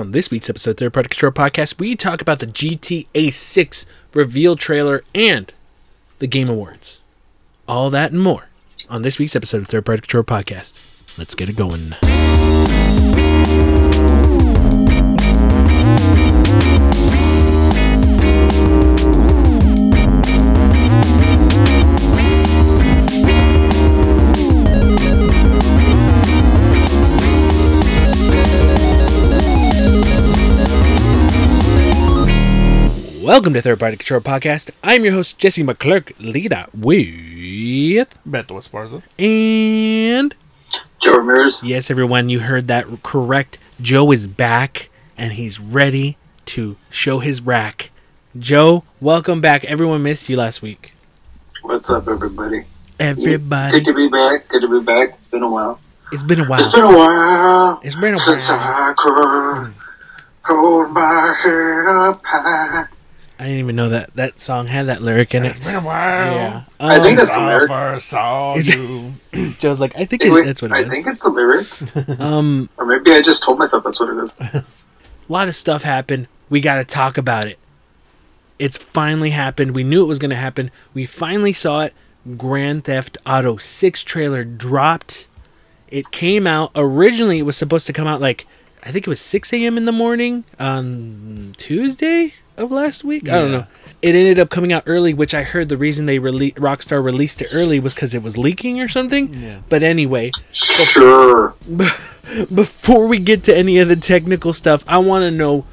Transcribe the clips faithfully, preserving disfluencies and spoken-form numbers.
On this week's episode of Third Party Control Podcast, we talk about the G T A six reveal trailer and the Game Awards. All that and more on this week's episode of Third Party Control Podcast. Let's get it going. Welcome to Third Party Control Podcast. I'm your host, Jesse McClurk, lead out with Beto Esparza and Joe Ramirez. Yes, everyone, you heard that correct. Joe is back, and he's ready to show his rack. Joe, welcome back. Everyone missed you last week. What's up, everybody? Everybody. Good to be back. Good to be back. It's been a while. It's been a while. It's been a while. It's been a while. Since I could hold my head up high. I didn't even know that that song had that lyric in it. It's been a while. Yeah. Um, I think that's the lyric. I first saw you. Joe's like, I think it, that's what it I is. I think it's the lyric. um, or maybe I just told myself that's what it is. A lot of stuff happened. We got to talk about it. It's finally happened. We knew it was going to happen. We finally saw it. Grand Theft Auto six trailer dropped. It came out. Originally, it was supposed to come out like, I think it was six a.m. in the morning on Tuesday of last week. Yeah. I don't know. It ended up coming out early, which I heard the reason they rele- Rockstar released it early was because it was leaking or something. Yeah. But anyway, sure. Before, before we get to any of the technical stuff, I want to know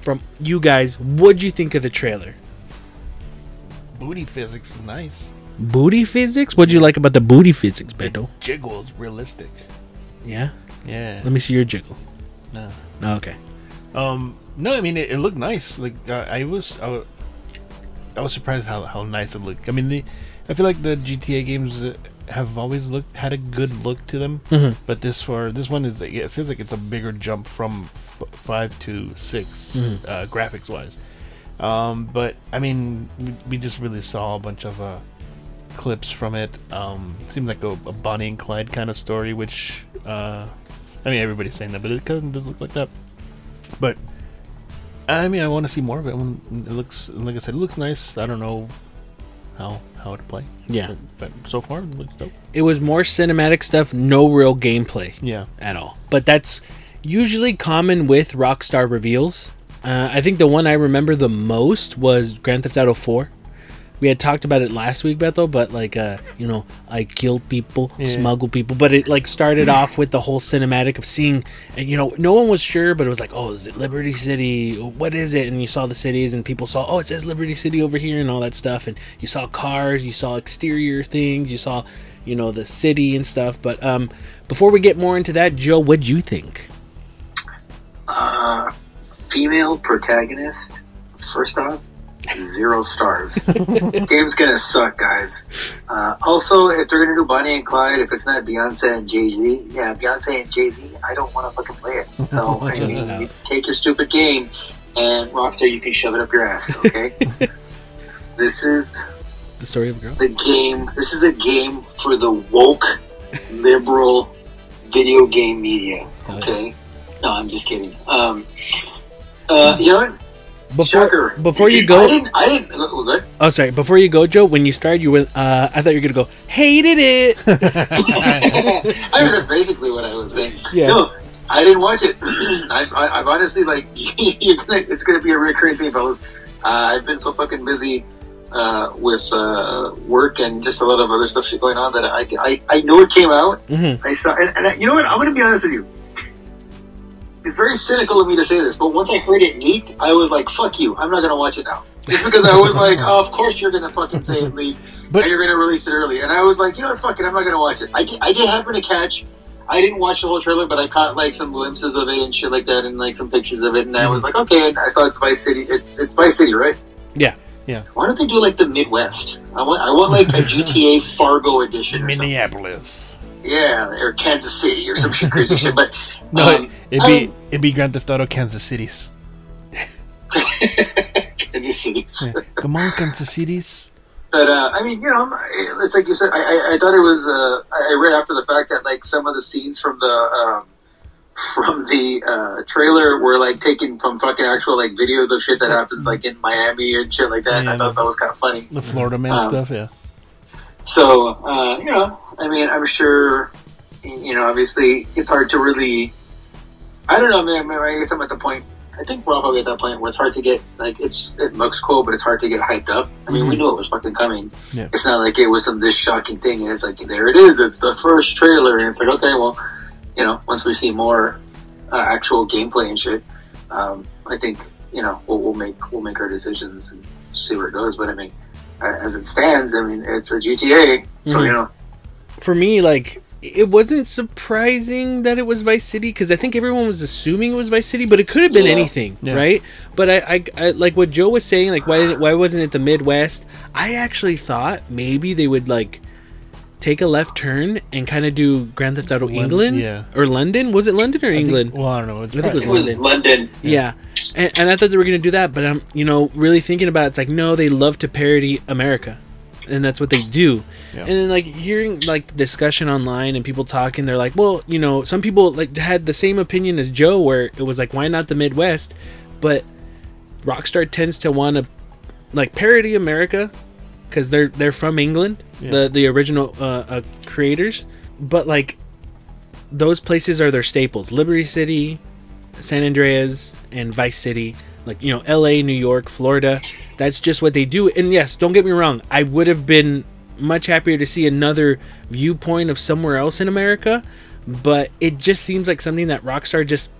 from you guys, what'd you think of the trailer? Booty physics is nice. Booty physics? What'd you like about the booty physics, Beto? The jiggle is realistic. Yeah? Yeah. Let me see your jiggle. No. Oh, okay. Um. No, I mean it, it looked nice. Like uh, I was, I was, I was surprised how, how nice it looked. I mean, the, I feel like the G T A games have always looked had a good look to them, mm-hmm. but this for this one is it feels like it's a bigger jump from f- five to six mm-hmm. uh, graphics wise. Um, but I mean, we, we just really saw a bunch of uh, clips from it. Um, it seemed like a, a Bonnie and Clyde kind of story, which uh, I mean everybody's saying that, but it kind of does look like that. But I mean, I want to see more of it. It looks, like I said, it looks nice. I don't know how how to play. Yeah, but, but so far, it looks dope. It was more cinematic stuff, no real gameplay. Yeah, at all. But that's usually common with Rockstar reveals. Uh, I think the one I remember the most was Grand Theft Auto four. We had talked about it last week, Beto, but like, uh, you know, I killed people, yeah. smuggled people, but it like started off with the whole cinematic of seeing, and you know, no one was sure, but it was like, oh, is it Liberty City? What is it? And you saw the cities, and people saw, oh, it says Liberty City over here, and all that stuff, and you saw cars, you saw exterior things, you saw, you know, the city and stuff. But um, before we get more into that, Joe, what'd you think? Uh, female protagonist, first off. Zero stars. Game's gonna suck, guys. Uh, also, if they're gonna do Bonnie and Clyde, if it's not Beyonce and Jay Z, yeah, Beyonce and Jay Z, I don't want to fucking play it. So I mean, you take your stupid game and Rockstar, you can shove it up your ass. Okay. This is the story of a girl. The game. This is a game for the woke, liberal, video game media. Okay. Yeah. No, I'm just kidding. Um, uh, you know what? Before, before you go, I didn't. I didn't look, oh, sorry. Before you go, Joe. When you started, you went. Uh, I thought you were gonna go. Hated it. I mean, that's basically what I was saying. Yeah. No, I didn't watch it. I, I, I've honestly like. You're gonna, it's gonna be a recurring thing, fellas. Uh, I've been so fucking busy uh, with uh, work and just a lot of other stuff shit going on that I I, I know it came out. Mm-hmm. I saw, and, and I, you know what? I'm gonna be honest with you. It's very cynical of me to say this, but once I heard it leaked, I was like, fuck you, I'm not going to watch it now. Just because I was like, oh, of course you're going to fucking say it leaked, but- and you're going to release it early. And I was like, you know what, fuck it, I'm not going to watch it. I, I did happen to catch, I didn't watch the whole trailer, but I caught like some glimpses of it and shit like that and like some pictures of it. And I was like, okay, and I saw it's Vice City. It's it's Vice City, right? Yeah. Yeah. Why don't they do like the Midwest? I want, I want like a G T A Fargo edition or Minneapolis. Something. Yeah, or Kansas City or some shit crazy shit. But no, um, it'd be um, it'd be Grand Theft Auto Kansas Cities. Kansas Cities. Yeah. Come on, Kansas Cities. But uh, I mean, you know, it's like you said. I I, I thought it was. Uh, I read after the fact that like some of the scenes from the um, from the uh, trailer were like taken from fucking actual like videos of shit that happens like in Miami and shit like that. Yeah, and I thought the, that was kind of funny. The Florida man um, stuff, yeah. So uh, you know, I mean, I'm sure, you know, obviously it's hard to really. I don't know, man. I guess I'm at the point. I think we're probably at that point where it's hard to get like it's just, it looks cool, but it's hard to get hyped up. I mean, mm-hmm. we knew it was fucking coming. Yeah. It's not like it was some this shocking thing, and it's like there it is. It's the first trailer, and it's like okay, well, you know, once we see more uh, actual gameplay and shit, um, I think you know we'll, we'll make we'll make our decisions and see where it goes. But I mean, as it stands, I mean, it's a G T A, mm-hmm. so you know. For me, like. It wasn't surprising that it was Vice City because I think everyone was assuming it was Vice City, but it could have been yeah. anything, yeah. right? But I, I, I, like what Joe was saying, like why didn't, why wasn't it the Midwest? I actually thought maybe they would like take a left turn and kind of do Grand Theft Auto London, England yeah. or London. Was it London or I England? Think, well, I don't know. I think it was it London. Was London. Yeah, yeah. And, and I thought they were gonna do that, but I'm, you know, really thinking about it, it's like no, they love to parody America. And that's what they do. Yeah. And then like hearing like the discussion online and people talking, they're like, well, you know, some people like had the same opinion as Joe where it was like, why not the Midwest? But Rockstar tends to want to like parody America because they're they're from England, yeah. the the original uh, uh, creators. But like those places are their staples. Liberty City, San Andreas, and Vice City. Like, you know, L A, New York, Florida. That's just what they do. And yes, don't get me wrong. I would have been much happier to see another viewpoint of somewhere else in America. But it just seems like something that Rockstar just...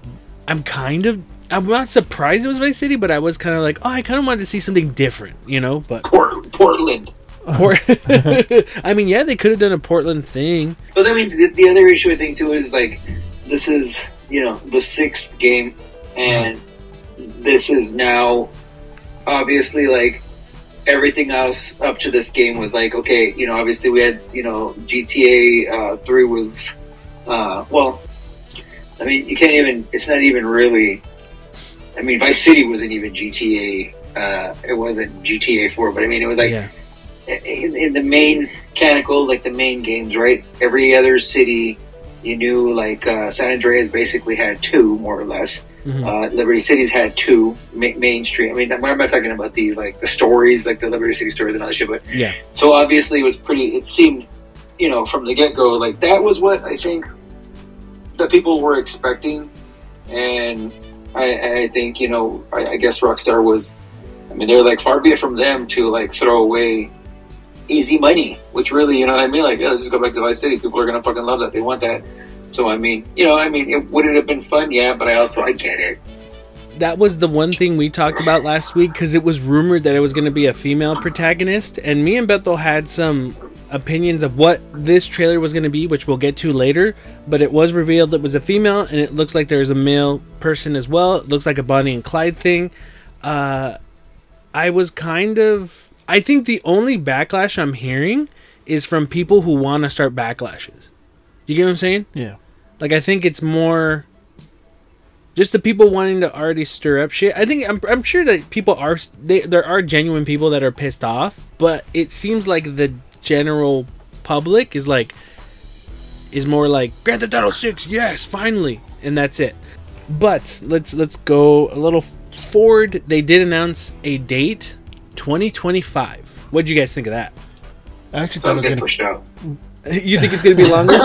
I'm kind of... I'm not surprised it was Vice City, but I was kind of like, oh, I kind of wanted to see something different, you know? But Port- Portland. Port- I mean, yeah, they could have done a Portland thing. But I mean, the, the other issue I think, too, is like, this is, you know, the sixth game. And this is now... obviously like everything else up to this game was like okay, you know, obviously we had, you know, G T A uh, three was uh, well I mean you can't even it's not even really I mean Vice City wasn't even G T A uh, it wasn't G T A four, but I mean it was like yeah. in, in the main canonical like the main games, right? Every other city you knew like uh, San Andreas basically had two more or less. Mm-hmm. Uh, Liberty City's had two ma- mainstream. I mean, I'm not talking about the like the stories, like the Liberty City stories and all that shit. But yeah, so obviously it was pretty. It seemed, you know, from the get go, like that was what I think that people were expecting, and I, I think you know, I, I guess Rockstar was. I mean, they're like far be it from them to like throw away easy money, which really, you know what I mean? Like, yeah, let's just go back to Vice City. People are gonna fucking love that. They want that. So, I mean, you know, I mean, it would it have been fun? Yeah, but I also, I get it. That was the one thing we talked about last week because it was rumored that it was going to be a female protagonist. And me and Bethel had some opinions of what this trailer was going to be, which we'll get to later. But it was revealed it was a female and it looks like there's a male person as well. It looks like a Bonnie and Clyde thing. Uh, I was kind of... I think the only backlash I'm hearing is from people who want to start backlashes. You get what I'm saying? Yeah. Like, I think it's more just the people wanting to already stir up shit. I think, I'm I'm sure that people are, they, there are genuine people that are pissed off, but it seems like the general public is like, is more like, Grand Theft Auto six, yes, finally. And that's it. But let's, let's go a little forward. They did announce a date, twenty twenty-five. What'd you guys think of that? I actually thought it was going to pushed out. You think it's going to be longer?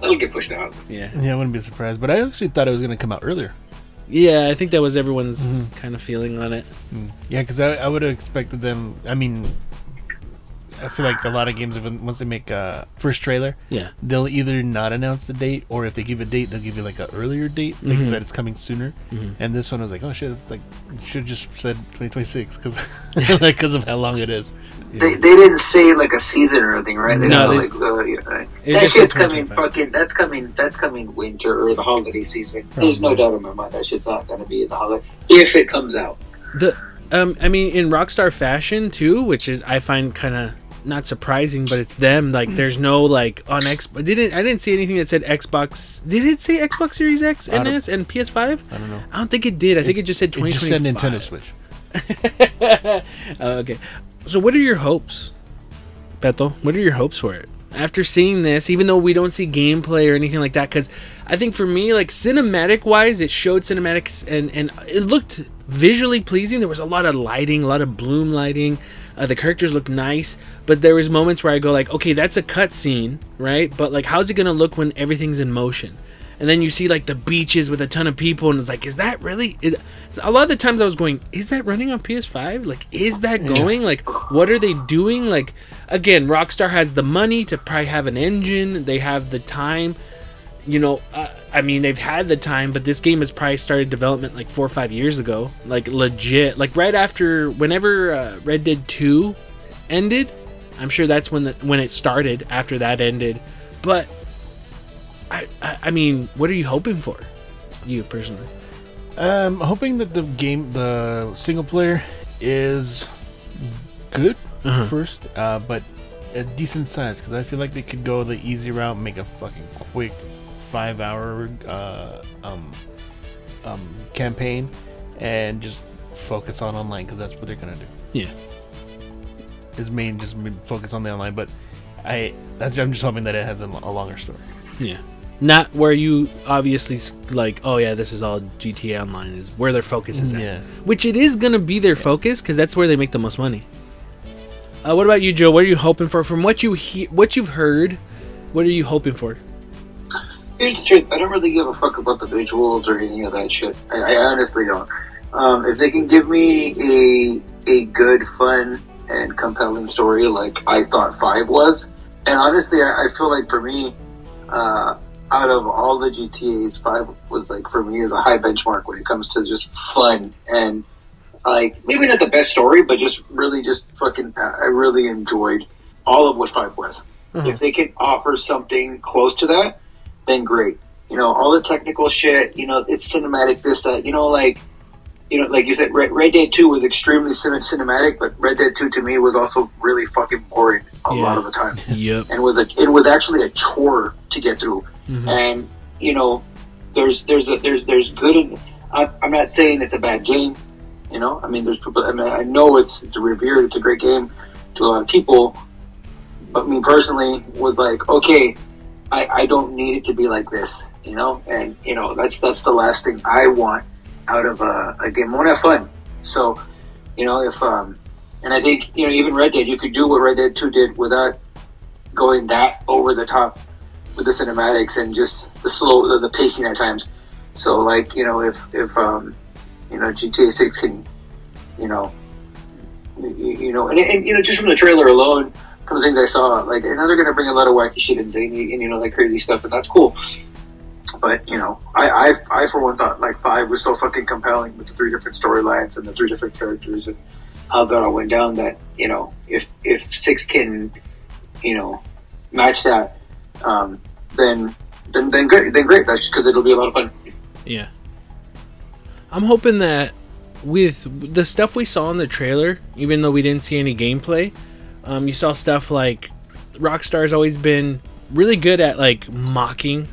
That'll get pushed out. Yeah. Yeah, I wouldn't be surprised. But I actually thought it was going to come out earlier. Yeah, I think that was everyone's mm-hmm. kind of feeling on it. Mm. Yeah, because I, I would have expected them... I mean, I feel like a lot of games, once they make a first trailer, yeah, they'll either not announce the date, or if they give a date, they'll give you like an earlier date, like mm-hmm. that it's coming sooner. Mm-hmm. And this one I was like, oh shit, it's like, you should have just said twenty twenty-six because like, of how long it is. Yeah. They, they didn't say like a season or anything, right? They no, didn't know, they, like, uh, yeah, that shit's coming fucking. That's coming. That's coming winter or the holiday season. Probably. There's no doubt in my mind that shit's not going to be in the holiday if it comes out. The um, I mean, in Rockstar fashion too, which is I find kind of not surprising, but it's them. Like, there's no like on X. Didn't I didn't see anything that said Xbox. Did it say Xbox Series X, N S, and P S five? I don't know. I don't think it did. I it, think it just said twenty twenty-five. It just said Nintendo Switch. Oh, okay. So what are your hopes, Beto? What are your hopes for it? after seeing this, even though we don't see gameplay or anything like that, because I think for me, like, cinematic-wise, it showed cinematics, and, and it looked visually pleasing. There was a lot of lighting, a lot of bloom lighting. Uh, the characters looked nice, but there was moments where I go, like, okay, that's a cutscene, right? But, like, how's it going to look when everything's in motion? And then you see, like, the beaches with a ton of people, and it's like, is that really? Is, a lot of the times I was going, is that running on P S five? Like, is that going? Like, what are they doing? Like, again, Rockstar has the money to probably have an engine. They have the time. You know, uh, I mean, they've had the time, but this game has probably started development, like, four or five years ago. Like, legit. Like, right after, whenever uh, Red Dead two ended, I'm sure that's when the, when it started, after that ended. But... I, I I mean, what are you hoping for, you personally? Um, hoping that the game, the single player, is good uh-huh. first, uh, but a decent size, because I feel like they could go the easy route, and make a fucking quick five-hour uh, um, um, campaign, and just focus on online, because that's what they're gonna do. Yeah, is main just focus on the online, but I that's I'm just hoping that it has a, a longer story. Yeah. Not where you obviously like, oh yeah, this is all G T A Online is where their focus is at, yeah. Which it is gonna be their yeah. focus, because that's where they make the most money. Uh, what about you, Joe? What are you hoping for from what you he- what you've heard? What are you hoping for? Here's the truth. I don't really give a fuck about the visuals or any of that shit. I, I honestly don't. Um, if they can give me a a good, fun, and compelling story like I thought Five was, and honestly, I, I feel like for me. Uh, out of all the G T As, five was, like, for me, is a high benchmark when it comes to just fun and, like, maybe not the best story, but just really just fucking, I really enjoyed all of what five was. Mm-hmm. If they can offer something close to that, then great. You know, all the technical shit, you know, it's cinematic, this, that, you know, like, you know, like you said, Red, Red Dead two was extremely cin- cinematic, but Red Dead two to me was also really fucking boring a yeah. lot of the time. Yep. And was a, it was actually a chore to get through. Mm-hmm. And, you know, there's there's a, there's there's good. In, I, I'm not saying it's a bad game. You know, I mean, there's people. I mean, I know it's it's revered. It's a great game to a lot of people. But me personally was like, okay, I, I don't need it to be like this. You know, and you know that's that's the last thing I want. Out of a, a game, won't have fun. So, you know, if um, and I think you know, even Red Dead, you could do what Red Dead two did without going that over the top with the cinematics and just the slow, the pacing at times. So, like you know, if if um, you know, G T A six can, you know, you, you know, and, and you know, just from the trailer alone, from the things I saw, like, I know they're gonna bring a lot of wacky shit and zany and you know, like crazy stuff, but that's cool. But, you know, I, I, I for one thought, like, five was so fucking compelling with the three different storylines and the three different characters and how that all went down that, you know, if if six can, you know, match that, um, then, then, then great, then great. That's because it'll be a lot of fun. Yeah. I'm hoping that with the stuff we saw in the trailer, even though we didn't see any gameplay, um, you saw stuff like Rockstar's always been really good at, like, mocking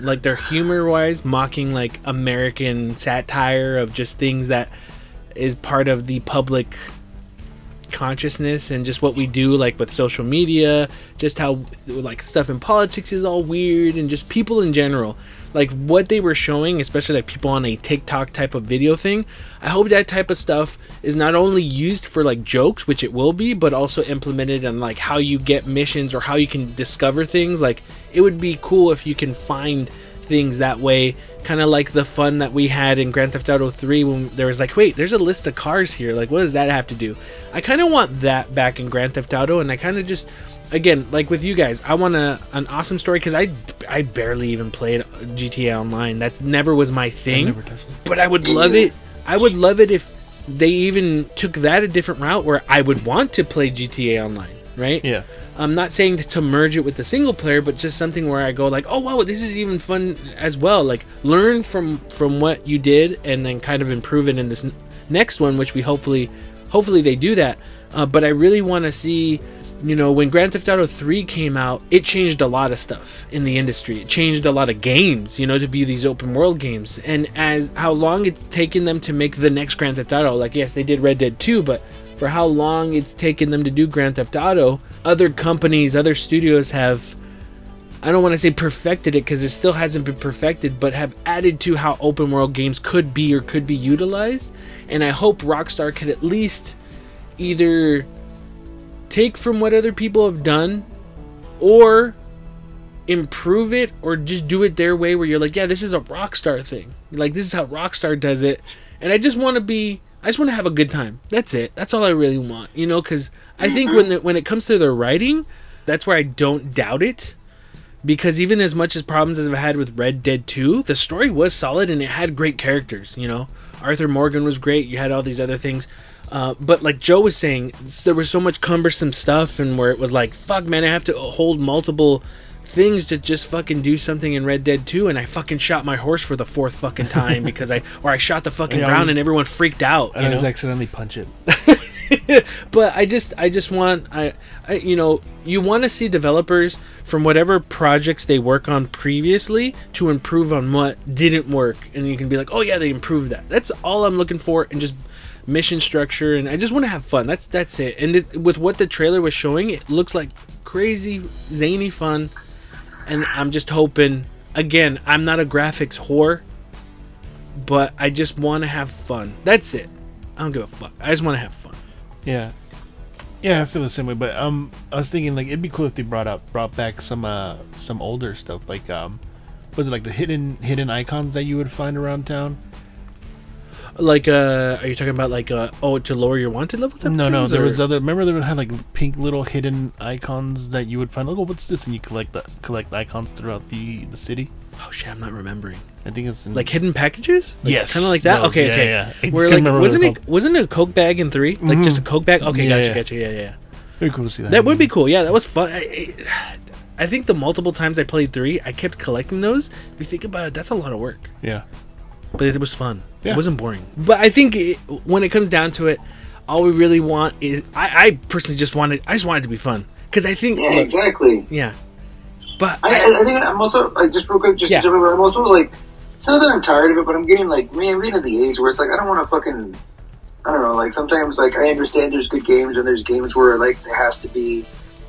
like their humor wise mocking like American satire of just things that is part of the public consciousness and just what we do, like with social media, just how like stuff in politics is all weird and just people in general, like what they were showing, especially like people on a TikTok type of video thing. I hope that type of stuff is not only used for like jokes, which it will be, but also implemented in like how you get missions or how you can discover things. Like it would be cool if you can find things that way, kind of like the fun that we had in Grand Theft Auto three when there was like, wait, there's a list of cars here, like what does that have to do? I kind of want that back in Grand Theft Auto, and I kind of just, again, like with you guys, I want a, an awesome story, because I, I barely even played G T A Online. That's never was my thing. I never touched it. But I would love it I would love it if they even took that a different route where I would want to play G T A Online, right? Yeah. I'm not saying to merge it with the single player, but just something where I go like, oh, wow, this is even fun as well. Like, learn from, from what you did and then kind of improve it in this n- next one, which we hopefully hopefully they do that. Uh, but I really want to see, you know, when Grand Theft Auto three came out, it changed a lot of stuff in the industry. It changed a lot of games, you know, to be these open world games. And as how long it's taken them to make the next Grand Theft Auto, like, yes, they did Red Dead two, but... for how long it's taken them to do Grand Theft Auto, other companies, other studios have, I don't want to say perfected it because it still hasn't been perfected, but have added to how open world games could be or could be utilized. And I hope Rockstar could at least either take from what other people have done or improve it, or just do it their way where you're like, yeah, this is a Rockstar thing. Like, this is how Rockstar does it. And I just want to be, I just want to have a good time. That's it. That's all I really want, you know, because I think when the, when it comes to their writing, that's where I don't doubt it. Because even as much as problems as I've had with Red Dead two, the story was solid and it had great characters, you know. Arthur Morgan was great. You had all these other things. Uh, but like Joe was saying, there was so much cumbersome stuff and where it was like, fuck, man, I have to hold multiple things to just fucking do something in Red Dead two, and I fucking shot my horse for the fourth fucking time because I or I shot the fucking yeah, ground was, and everyone freaked out. I just accidentally punch it. But I just I just want I, I you know, you want to see developers from whatever projects they work on previously to improve on what didn't work, and you can be like, oh yeah, they improved that. That's all I'm looking for, and just mission structure, and I just want to have fun. That's that's it. And this, with what the trailer was showing, it looks like crazy zany fun. And I'm just hoping, again, I'm not a graphics whore, but I just want to have fun. That's it. I don't give a fuck. I just want to have fun. Yeah. Yeah, I feel the same way. But um, I was thinking, like, it'd be cool if they brought up, brought back some uh, some older stuff. Like, um, was it like the hidden hidden icons that you would find around town? Like, uh, are you talking about, like, uh, oh, to lower your wanted level? No, no, there or? was other, remember they would have, like, pink little hidden icons that you would find, like, oh, what's this? And you collect the, collect icons throughout the, the city. Oh, shit, I'm not remembering. I think it's... In, like, hidden packages? Like, yes. Kind of like that? Those, okay, yeah, okay. Yeah, yeah. Where, like, wasn't it, wasn't it a Coke bag in three? Like, mm-hmm. just a Coke bag? Okay, yeah, gotcha, yeah. gotcha, yeah, yeah. Very cool to see that. That would be cool, yeah, that was fun. I, I, I think the multiple times I played three, I kept collecting those. If you think about it, that's a lot of work. Yeah. But it was fun. Yeah. It wasn't boring. But I think it, when it comes down to it, all we really want is I, I personally just wanted I just wanted it to be fun because I think yeah like, exactly yeah. But I, I, I think I'm also like just real quick just yeah. to jump in, I'm also like it's not that I'm tired of it, but I'm getting like man, I'm getting at the age where it's like I don't want to fucking I don't know like sometimes like I understand there's good games and there's games where like it has to be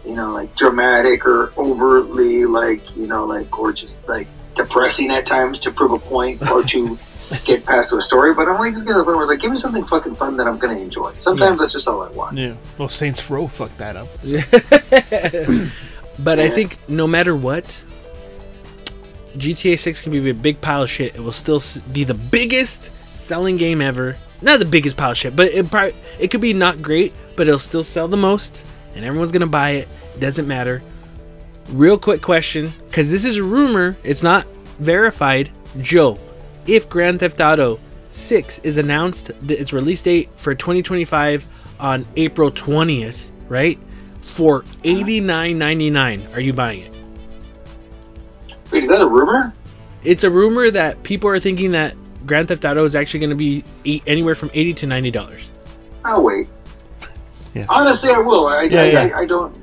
you know like dramatic or overtly like you know like or just like depressing at times to prove a point or to. Get past to a story, but I'm like just getting to the point where it's like, give me something fucking fun that I'm gonna enjoy. Sometimes yeah. that's just all I want. Yeah. Well, Saints Row fucked that up. But yeah. I think no matter what, G T A six can be a big pile of shit. It will still be the biggest selling game ever. Not the biggest pile of shit, but it probably it could be not great, but it'll still sell the most, and everyone's gonna buy it. It doesn't matter. Real quick question, because this is a rumor. It's not verified, Joe. If Grand Theft Auto six is announced that its release date for twenty twenty-five on April twentieth, right? For eighty-nine ninety-nine, are you buying it? Wait, is that a rumor? It's a rumor that people are thinking that Grand Theft Auto is actually going to be eight, anywhere from eighty to ninety dollars. I'll wait. Yeah. Honestly, I will. I, yeah, I, yeah. I, I don't.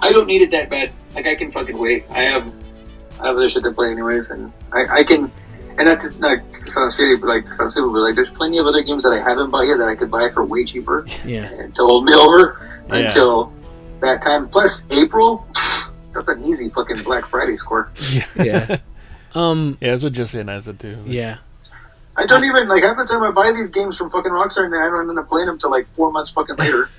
I don't need it that bad. Like I can fucking wait. I have. I have other shit to play anyways, and I, I can. And that just, like, sounds shitty, but like, sounds simple, but like, there's plenty of other games that I haven't bought yet that I could buy for way cheaper. Yeah. To hold me over yeah. until that time. Plus, April, that's an easy fucking Black Friday score. Yeah. yeah. Um. Yeah, that's what Jesse and I said too. Yeah. I don't even, like, half the time I buy these games from fucking Rockstar and then I don't end up playing them till like four months fucking later.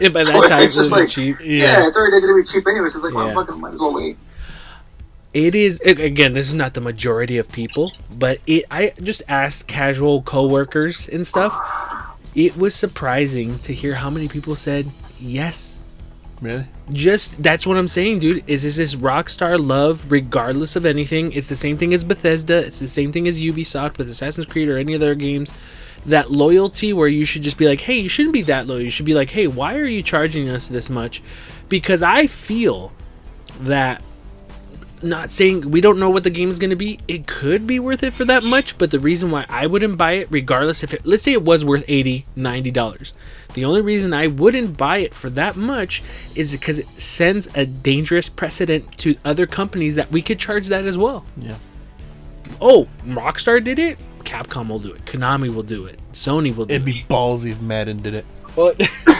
yeah, by that so time it's just like, cheap. Yeah. yeah, it's already going to be cheap anyway, so it's like, well, yeah. fucking might as well wait. It is, again, this is not the majority of people, but it. I just asked casual coworkers and stuff. It was surprising to hear how many people said yes. Really? Just, that's what I'm saying, dude, is, is this Rockstar love regardless of anything. It's the same thing as Bethesda. It's the same thing as Ubisoft with Assassin's Creed or any of their games. That loyalty where you should just be like, hey, you shouldn't be that low. You should be like, hey, why are you charging us this much? Because I feel that... Not saying we don't know what the game is going to be. It could be worth it for that much, but the reason why I wouldn't buy it, regardless if it, let's say it was worth eighty dollars, ninety dollars. The only reason I wouldn't buy it for that much is because it sends a dangerous precedent to other companies that we could charge that as well. Yeah. Oh, Rockstar did it. Capcom will do it. Konami will do it. Sony will do it. It'd be ballsy if Madden did it. But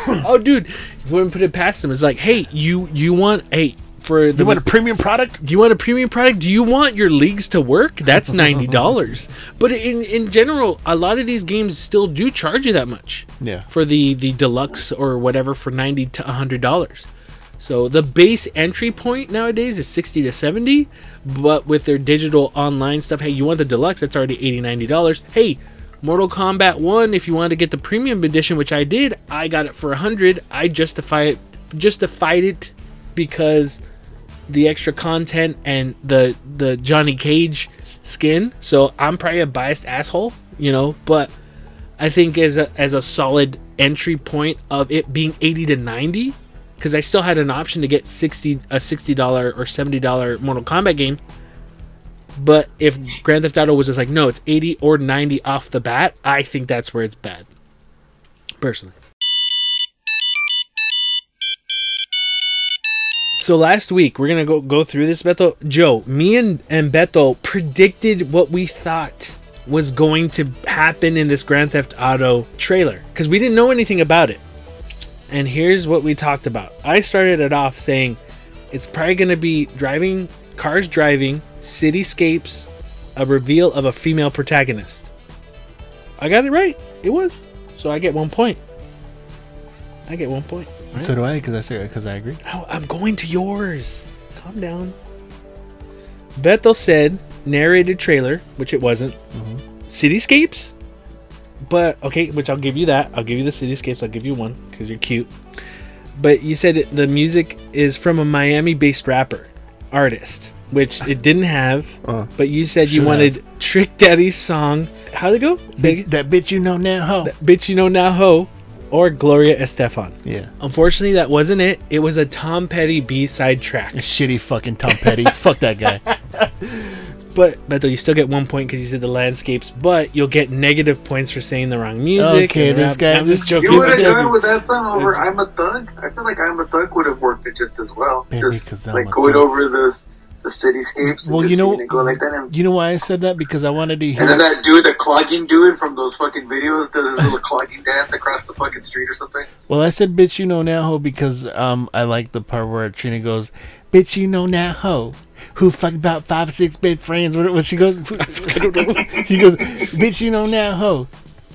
oh, dude, wouldn't put it past him. It's like, hey, you you want hey for the you want a premium product? Do you want a premium product? Do you want your leagues to work? That's ninety dollars. But in in general, a lot of these games still do charge you that much. Yeah. For the the deluxe or whatever for ninety to a hundred dollars. So the base entry point nowadays is sixty to seventy, but with their digital online stuff, hey, you want the deluxe, that's already eighty, ninety dollars. Hey, Mortal Kombat one, if you wanted to get the premium edition, which I did, I got it for one hundred dollars. I justify it, justified it because the extra content and the, the Johnny Cage skin. So I'm probably a biased asshole, you know, but I think as a, as a solid entry point of it being eighty to ninety, because I still had an option to get sixty a sixty dollar or seventy dollar Mortal Kombat game. But if Grand Theft Auto was just like, no, it's eighty or ninety off the bat, I think that's where it's bad. Personally. So last week, we're going to go go through this, Beto. Joe, me and, and Beto predicted what we thought was going to happen in this Grand Theft Auto trailer, because we didn't know anything about it. And here's what we talked about. I started it off saying it's probably going to be driving, cars driving, cityscapes, a reveal of a female protagonist. I got it right. It was. So I get one point. I get one point. Right. So do I, because I say because I agree. Oh, I'm going to yours. Calm down. Beto said narrated trailer, which it wasn't. Mm-hmm. Cityscapes? But okay, which I'll give you that. I'll give you the cityscapes. I'll give you one because you're cute. But you said the music is from a Miami-based rapper artist, which it didn't have. Uh, but you said you wanted have. Trick Daddy's song. How'd it go? Bitch, that bitch you know now ho. That bitch you know now ho, or Gloria Estefan. Yeah. Unfortunately, that wasn't it. It was a Tom Petty B-side track. A shitty fucking Tom Petty. Fuck that guy. But Beto, you still get one point because you said the landscapes, but you'll get negative points for saying the wrong music. Okay, this rap. guy, I'm just joking. You would have done with that song over "I'm a Thug." I feel like "I'm a Thug" would have worked it just as well. Maybe just like going thug. over the the cityscapes. Well, and you know, it going like that and, you know why I said that, because I wanted to hear. And then that dude, the clogging dude from those fucking videos, does his little clogging dance across the fucking street or something. Well, I said "bitch, you know now ho" because um I like the part where Trina goes, "Bitch, you know now ho. Who fucked about five, six big friends?" When she goes, I don't know. She goes, "Bitch, you know now, ho.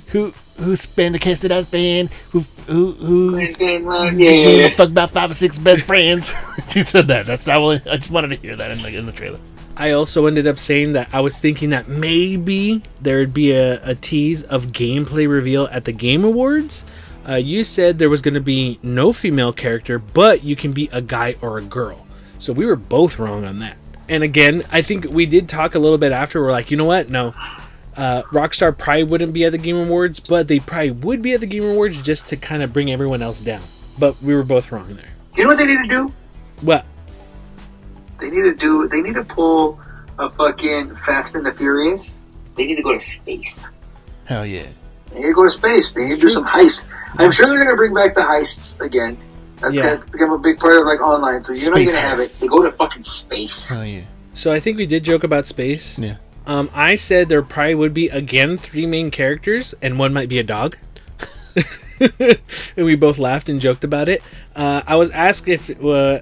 Who who spent the cash that I spend? Who who who? Yeah, yeah. Fucked about five or six best friends." She said that. That's I, really, I just wanted to hear that in the in the trailer. I also ended up saying that I was thinking that maybe there would be a, a tease of gameplay reveal at the Game Awards. Uh, you said there was going to be no female character, but you can be a guy or a girl. So we were both wrong on that. And again, I think we did talk a little bit after. We're like, you know what? No, uh, Rockstar probably wouldn't be at the Game Awards, but they probably would be at the Game Awards just to kind of bring everyone else down. But we were both wrong there. You know what they need to do? What? They need to do. They need to pull a fucking Fast and the Furious. They need to go to space. Hell yeah. They need to go to space. They need That's to do true. some heists. I'm sure they're going to bring back the heists again. That's yeah. gonna become a big part of like online, so you're space not gonna house. have it. They go to fucking space. Oh yeah. So I think we did joke about space. Yeah. Um, I said there probably would be again three main characters, and one might be a dog. And we both laughed and joked about it. Uh, I was asked if uh,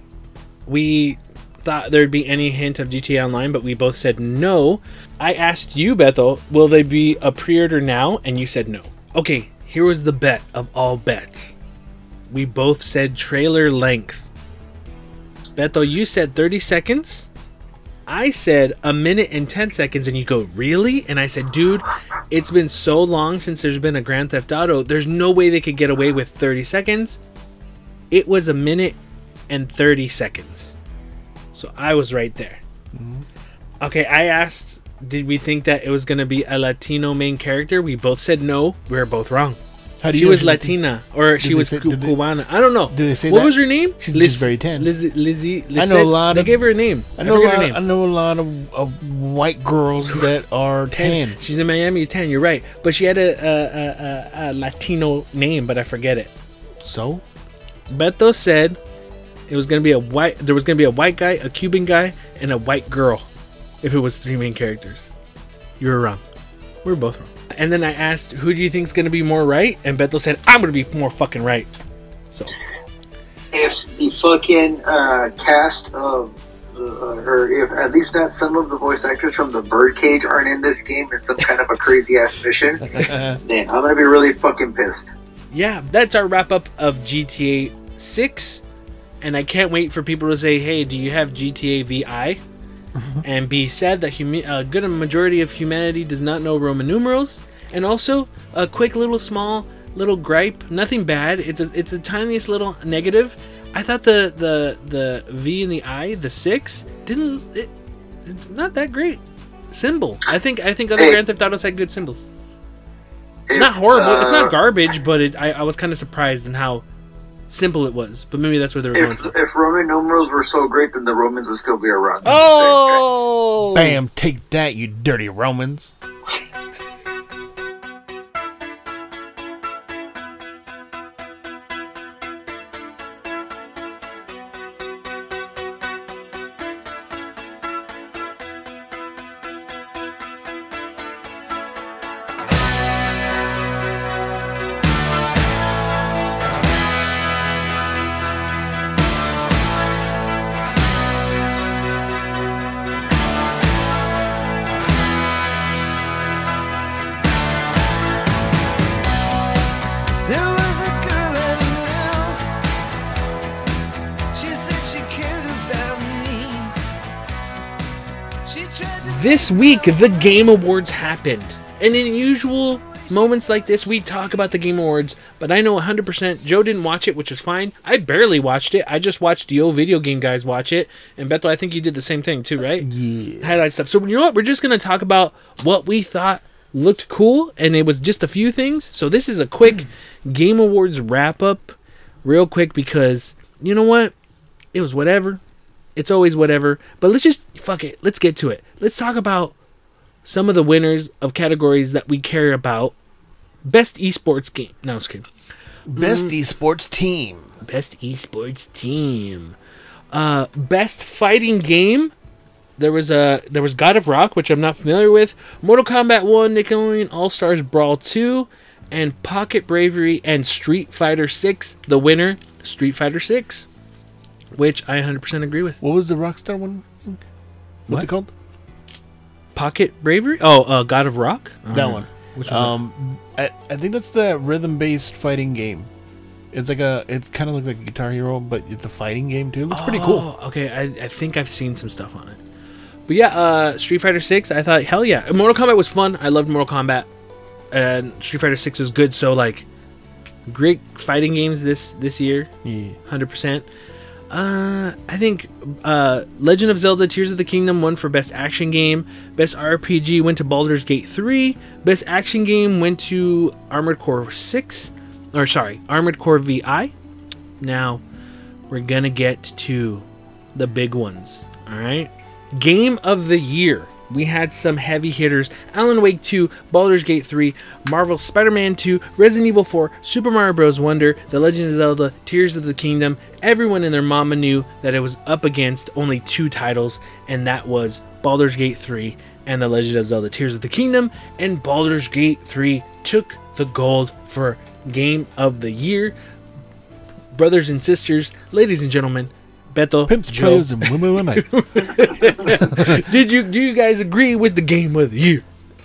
we thought there'd be any hint of G T A Online, but we both said no. I asked you, Beto, will they be a pre-order now? And you said no. Okay, here was the bet of all bets. We both said trailer length. Beto, you said thirty seconds. I said a minute and ten seconds, and you go, really? And I said, dude, it's been so long since there's been a Grand Theft Auto. There's no way they could get away with thirty seconds. It was a minute and thirty seconds. So I was right there. Mm-hmm. Okay, I asked, did we think that it was going to be a Latino main character? We both said no. We were both wrong. How do she you was Latina, did, or she was say, cu- Cubana. I don't know. Did they say what that? was her name? She's Liz, very tan. Lizzie, Lizzie, Lizzie. I know a lot. They of, gave her a name. I know I a lot. Her name. I know a lot of, of white girls that are tan. tan. She's in Miami tan. You're right, but she had a, a, a, a, a Latino name, but I forget it. So, Beto said it was gonna be a white. There was gonna be a white guy, a Cuban guy, and a white girl. If it was three main characters, you were wrong. We were both wrong. and then I asked, who do you think is going to be more right? And Beto said, I'm going to be more fucking right. So, if the fucking uh, cast of, uh, or if at least not some of the voice actors from The Birdcage aren't in this game in some kind of a crazy ass mission, then I'm going to be really fucking pissed. Yeah, that's our wrap up of G T A six. And I can't wait for people to say, hey, do you have G T A V I? And be sad that humi- a good majority of humanity does not know Roman numerals. And also, a quick little small little gripe. Nothing bad. It's a, it's the tiniest little negative. I thought the, the, the V and the I, the six, didn't... It, it's not that great. Symbol. I think I think other hey. Grand Theft Autos had good symbols. It's not horrible. Uh, it's not garbage, but it, I, I was kind of surprised in how simple it was. But maybe that's where they were if, going. From. If Roman numerals were so great, then the Romans would still be around. Oh! Bam! Take that, you dirty Romans. This week, the Game Awards happened, and in usual moments like this, we talk about the Game Awards, but I know one hundred percent Joe didn't watch it, which is fine. I barely watched it. I just watched the old video game guys watch it, and Beto, I think you did the same thing too, right? Yeah. Highlight stuff. So you know what? We're just going to talk about what we thought looked cool, and it was just a few things. So this is a quick Game Awards wrap-up, real quick, because you know what? It was whatever. It's always whatever, but let's just, fuck it, let's get to it. Let's talk about some of the winners of categories that we care about. Best esports game. No, I'm just kidding. Best mm. esports team. Best esports team. Uh, best fighting game. There was a there was God of Rock, which I'm not familiar with. Mortal Kombat one, Nickelodeon All Stars Brawl two, and Pocket Bravery and Street Fighter six. The winner, Street Fighter six. Which I one hundred percent agree with. What was the Rockstar one? What's what? it called? Pocket Bravery? Oh, uh, God of Rock? Oh, that one. Which one? Um, I, I think that's the rhythm-based fighting game. It's like a. It's kind of looks like Guitar Hero, but it's a fighting game too. It looks oh, pretty cool. Okay, I, I think I've seen some stuff on it. But yeah, uh, Street Fighter six. I thought, hell yeah, Mortal Kombat was fun. I loved Mortal Kombat, and Street Fighter six is good. So like, great fighting games this this year. Yeah, one hundred percent. Uh, I think uh, Legend of Zelda Tears of the Kingdom won for Best Action Game. Best R P G went to Baldur's Gate three. Best Action Game went to Armored Core six. Or sorry, Armored Core V I. Now, we're gonna get to the big ones. Alright? Game of the Year. We had some heavy hitters. Alan Wake two, Baldur's Gate three, Marvel's Spider-Man two, Resident Evil four, Super Mario Bros. Wonder, The Legend of Zelda, Tears of the Kingdom. Everyone and their mama knew that it was up against only two titles, and that was Baldur's Gate three and The Legend of Zelda, Tears of the Kingdom, and Baldur's Gate three took the gold for Game of the Year. Brothers and sisters, ladies and gentlemen, Beto, Pimps, Joe, and women and Did you do you guys agree with the Game of the Year?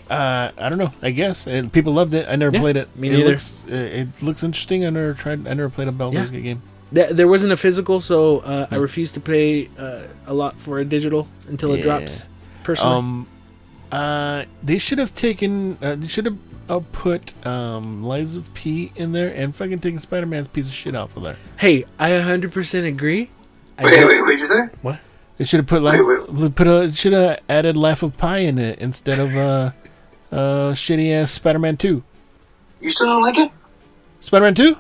Uh, I don't know. I guess and people loved it. I never yeah, played it. Me it neither. Looks, uh, it looks interesting. I never tried. I never played a Baldur's Gate yeah. game. There, there wasn't a physical, so uh, hmm. I refuse to pay uh, a lot for a digital until yeah. it drops. Personally, um, uh, they should have taken. Uh, they should have uh, put um, Lies of P in there and fucking taken Spider-Man's piece of shit off of there. Hey, I one hundred percent agree. I wait, wait, wait! Did you say what? They should have put like wait, wait. put a should have added Life of Pi in it instead of uh, uh shitty ass Spider-Man two. You still don't like it? Spider-Man two?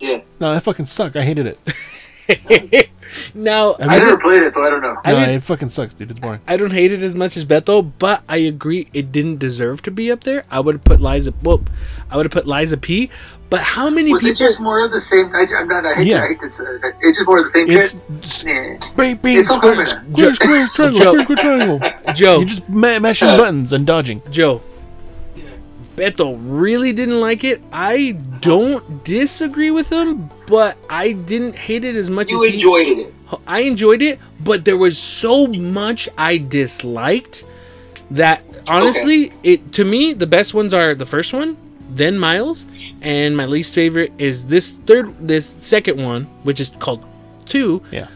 Yeah. No, that fucking sucked. I hated it. Now I, mean, I never played it, so I don't know. No, it fucking sucks, dude. It's boring. I don't hate it as much as Beto, but I agree it didn't deserve to be up there. I would have put Liza. Whoop! I would have put Liza P. But how many was people... Was it just more of the same... I, I'm not... I hate, yeah. to, I hate to say it. It's just more of the same it's, shit. It's... Yeah. It's square, square, square, triangle, square, square, triangle. Joe. You're just mashing buttons and dodging. Joe. Beto really didn't like it. I don't disagree with him, but I didn't hate it as much you as he... You enjoyed it. I enjoyed it, but there was so much I disliked that, honestly, okay. it to me, the best ones are the first one, then Miles, and my least favorite is this third, this second one, which is called two. Yeah.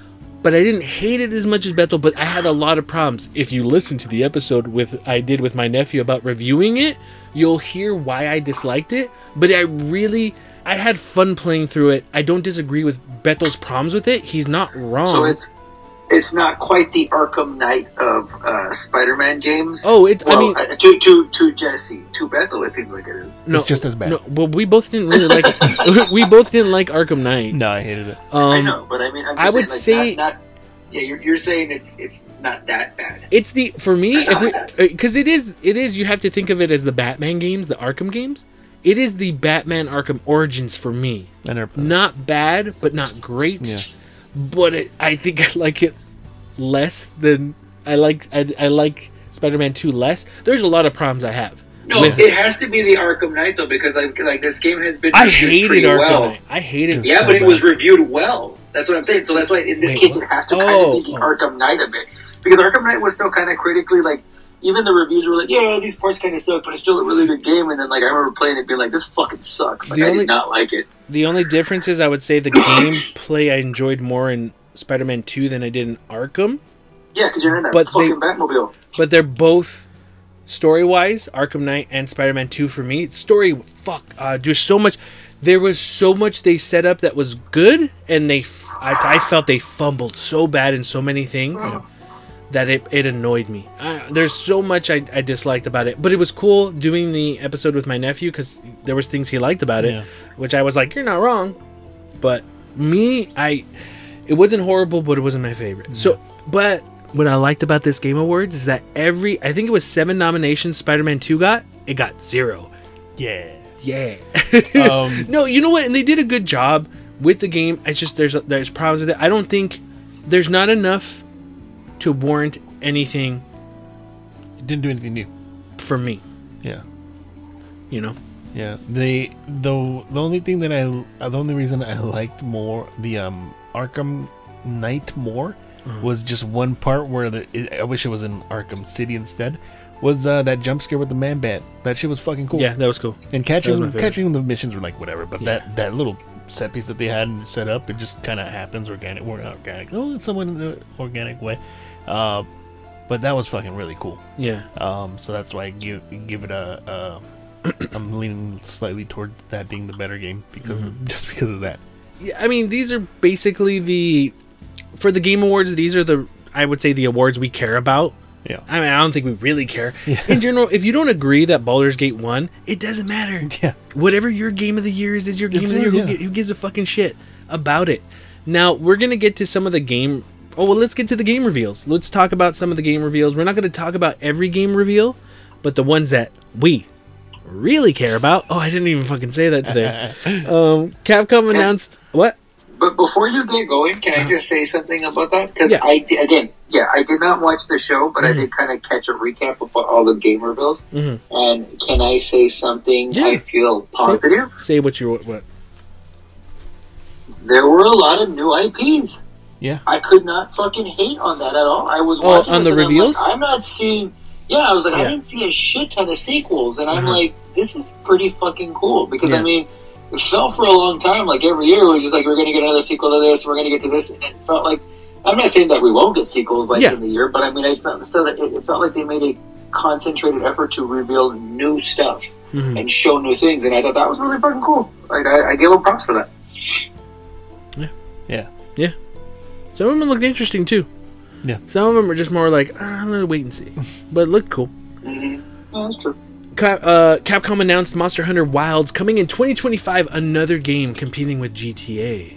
But I didn't hate it as much as Beto, but I had a lot of problems. If you listen to the episode with I did with my nephew about reviewing it, you'll hear why I disliked it. But I really, I had fun playing through it. I don't disagree with Beto's problems with it. He's not wrong. So it's it's not quite the Arkham Knight of uh, Spider-Man games. Oh, it's well, I mean uh, to to to Jesse to Beto, it seems like it is. No, it's just as bad. No, well, we both didn't really like. It. We both didn't like Arkham Knight. No, I hated it. Um, I know, but I mean, I'm just I saying, would like, say. Not, not, Yeah, you're you're saying it's it's not that bad. It's the for me because it is it is you have to think of it as the Batman games, the Arkham games. It is the Batman Arkham Origins for me. Not bad, but not great. Yeah. But it, I think I like it less than I like I, I like Spider-Man two less. There's a lot of problems I have. No, it, it has to be the Arkham Knight though, because like like this game has been. I hated Arkham well. Knight. I hated. Yeah, so but bad. It was reviewed well. That's what I'm saying. So that's why in this Wait, case it has to oh, kind of be the Arkham Knight a bit, because Arkham Knight was still kind of critically like, even the reviews were like, yeah, these parts kind of suck, but it's still a really good game. And then like I remember playing it, being like, this fucking sucks. Like the I only, did not like it. The only difference is I would say the gameplay I enjoyed more in Spider-Man two than I did in Arkham. Yeah, because you're in that but fucking they, Batmobile. But they're both story-wise, Arkham Knight and Spider-Man two for me. Story, fuck, uh, there's so much. There was so much they set up that was good, and they, f- I, I felt they fumbled so bad in so many things that it, it annoyed me. I, there's so much I, I disliked about it, but it was cool doing the episode with my nephew because there was things he liked about it, yeah. which I was like, you're not wrong. But me, I, it wasn't horrible, but it wasn't my favorite. Yeah. So, but what I liked about this Game Awards is that every, I think it was seven nominations Spider-Man two got, it got zero. Yeah. Yeah. um, no, you know what? And they did a good job with the game. It's just there's there's problems with it. I don't think there's not enough to warrant anything. It didn't do anything new for me. Yeah. You know. Yeah. They the the only thing that I the only reason I liked more the um, Arkham Knight more mm-hmm. was just one part where the it, I wish it was in Arkham City instead. Was uh, that jump scare with the man bat? That shit was fucking cool. Yeah, that was cool. And catching catching the missions were like whatever, but yeah. that, that little set piece that they had set up, it just kind of happens organic, or organic. Oh, it's someone in the organic way. Uh, but that was fucking really cool. Yeah. Um. So that's why I give give it a. a I'm leaning slightly towards that being the better game because mm-hmm. of, just because of that. Yeah, I mean these are basically the for the Game Awards. These are the I would say the awards we care about. Yeah, I mean, I don't think we really care. Yeah. In general, if you don't agree that Baldur's Gate won, it doesn't matter. Yeah, whatever your game of the year is, is your game it's of the year. Yeah. Who, who gives a fucking shit about it? Now we're gonna get to some of the game. Oh well, let's get to the game reveals. Let's talk about some of the game reveals. We're not gonna talk about every game reveal, but the ones that we really care about. Oh, I didn't even fucking say that today. um, Capcom announced what? But before you get going, can I just say something about that? Because yeah. I again, yeah, I did not watch the show, but mm-hmm. I did kind of catch a recap of all the game reveals. Mm-hmm. And can I say something? Yeah. I feel positive. Say, say what you what. There were a lot of new I Ps. Yeah, I could not fucking hate on that at all. I was oh, watching on the reveals. I'm, like, I'm not seeing. Yeah, I was like, yeah. I didn't see a shit ton of sequels, and I'm mm-hmm. like, this is pretty fucking cool because yeah. I mean. It felt for a long time, like every year, we were just like, we're going to get another sequel to this, we're going to get to this, and it felt like, I'm not saying that we won't get sequels like yeah. in the year, but I mean, I felt, still, it, it felt like they made a concentrated effort to reveal new stuff mm-hmm. and show new things, and I thought that was really fucking cool. Like, I, I gave them props for that. Yeah. Yeah. Yeah. Some of them looked interesting, too. Yeah. Some of them were just more like, oh, I'm going to wait and see, but it looked cool. Mm-hmm. No, that's true. Uh, Capcom announced Monster Hunter Wilds coming in twenty twenty-five, another game competing with G T A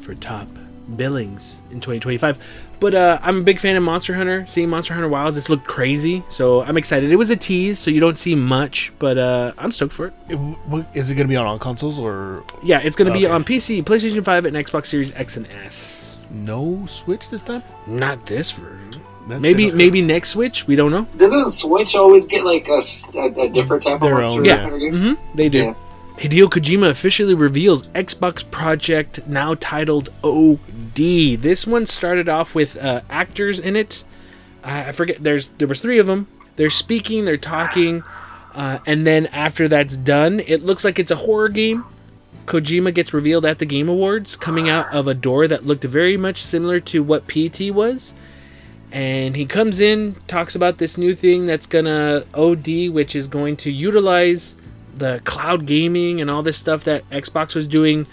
for top billings in twenty twenty-five. But uh, I'm a big fan of Monster Hunter. Seeing Monster Hunter Wilds, this looked crazy, so I'm excited. It was a tease, so you don't see much, but uh, I'm stoked for it. it what, is it going to be on all consoles? Or Yeah, it's going to okay. be on P C, PlayStation five, and Xbox Series X and S. No Switch this time? Not this version. That, maybe maybe next Switch, we don't know. Doesn't Switch always get like a, a, a different type Their of yeah. Mm-hmm. They do. Yeah. Hideo Kojima officially reveals Xbox project now titled O D. This one started off with uh, actors in it. Uh, I forget. There's there was three of them. They're speaking. They're talking. Uh, and then after that's done, it looks like it's a horror game. Kojima gets revealed at the Game Awards, coming out of a door that looked very much similar to what P T was. And he comes in, talks about this new thing that's gonna O D, which is going to utilize the cloud gaming and all this stuff that Xbox was doing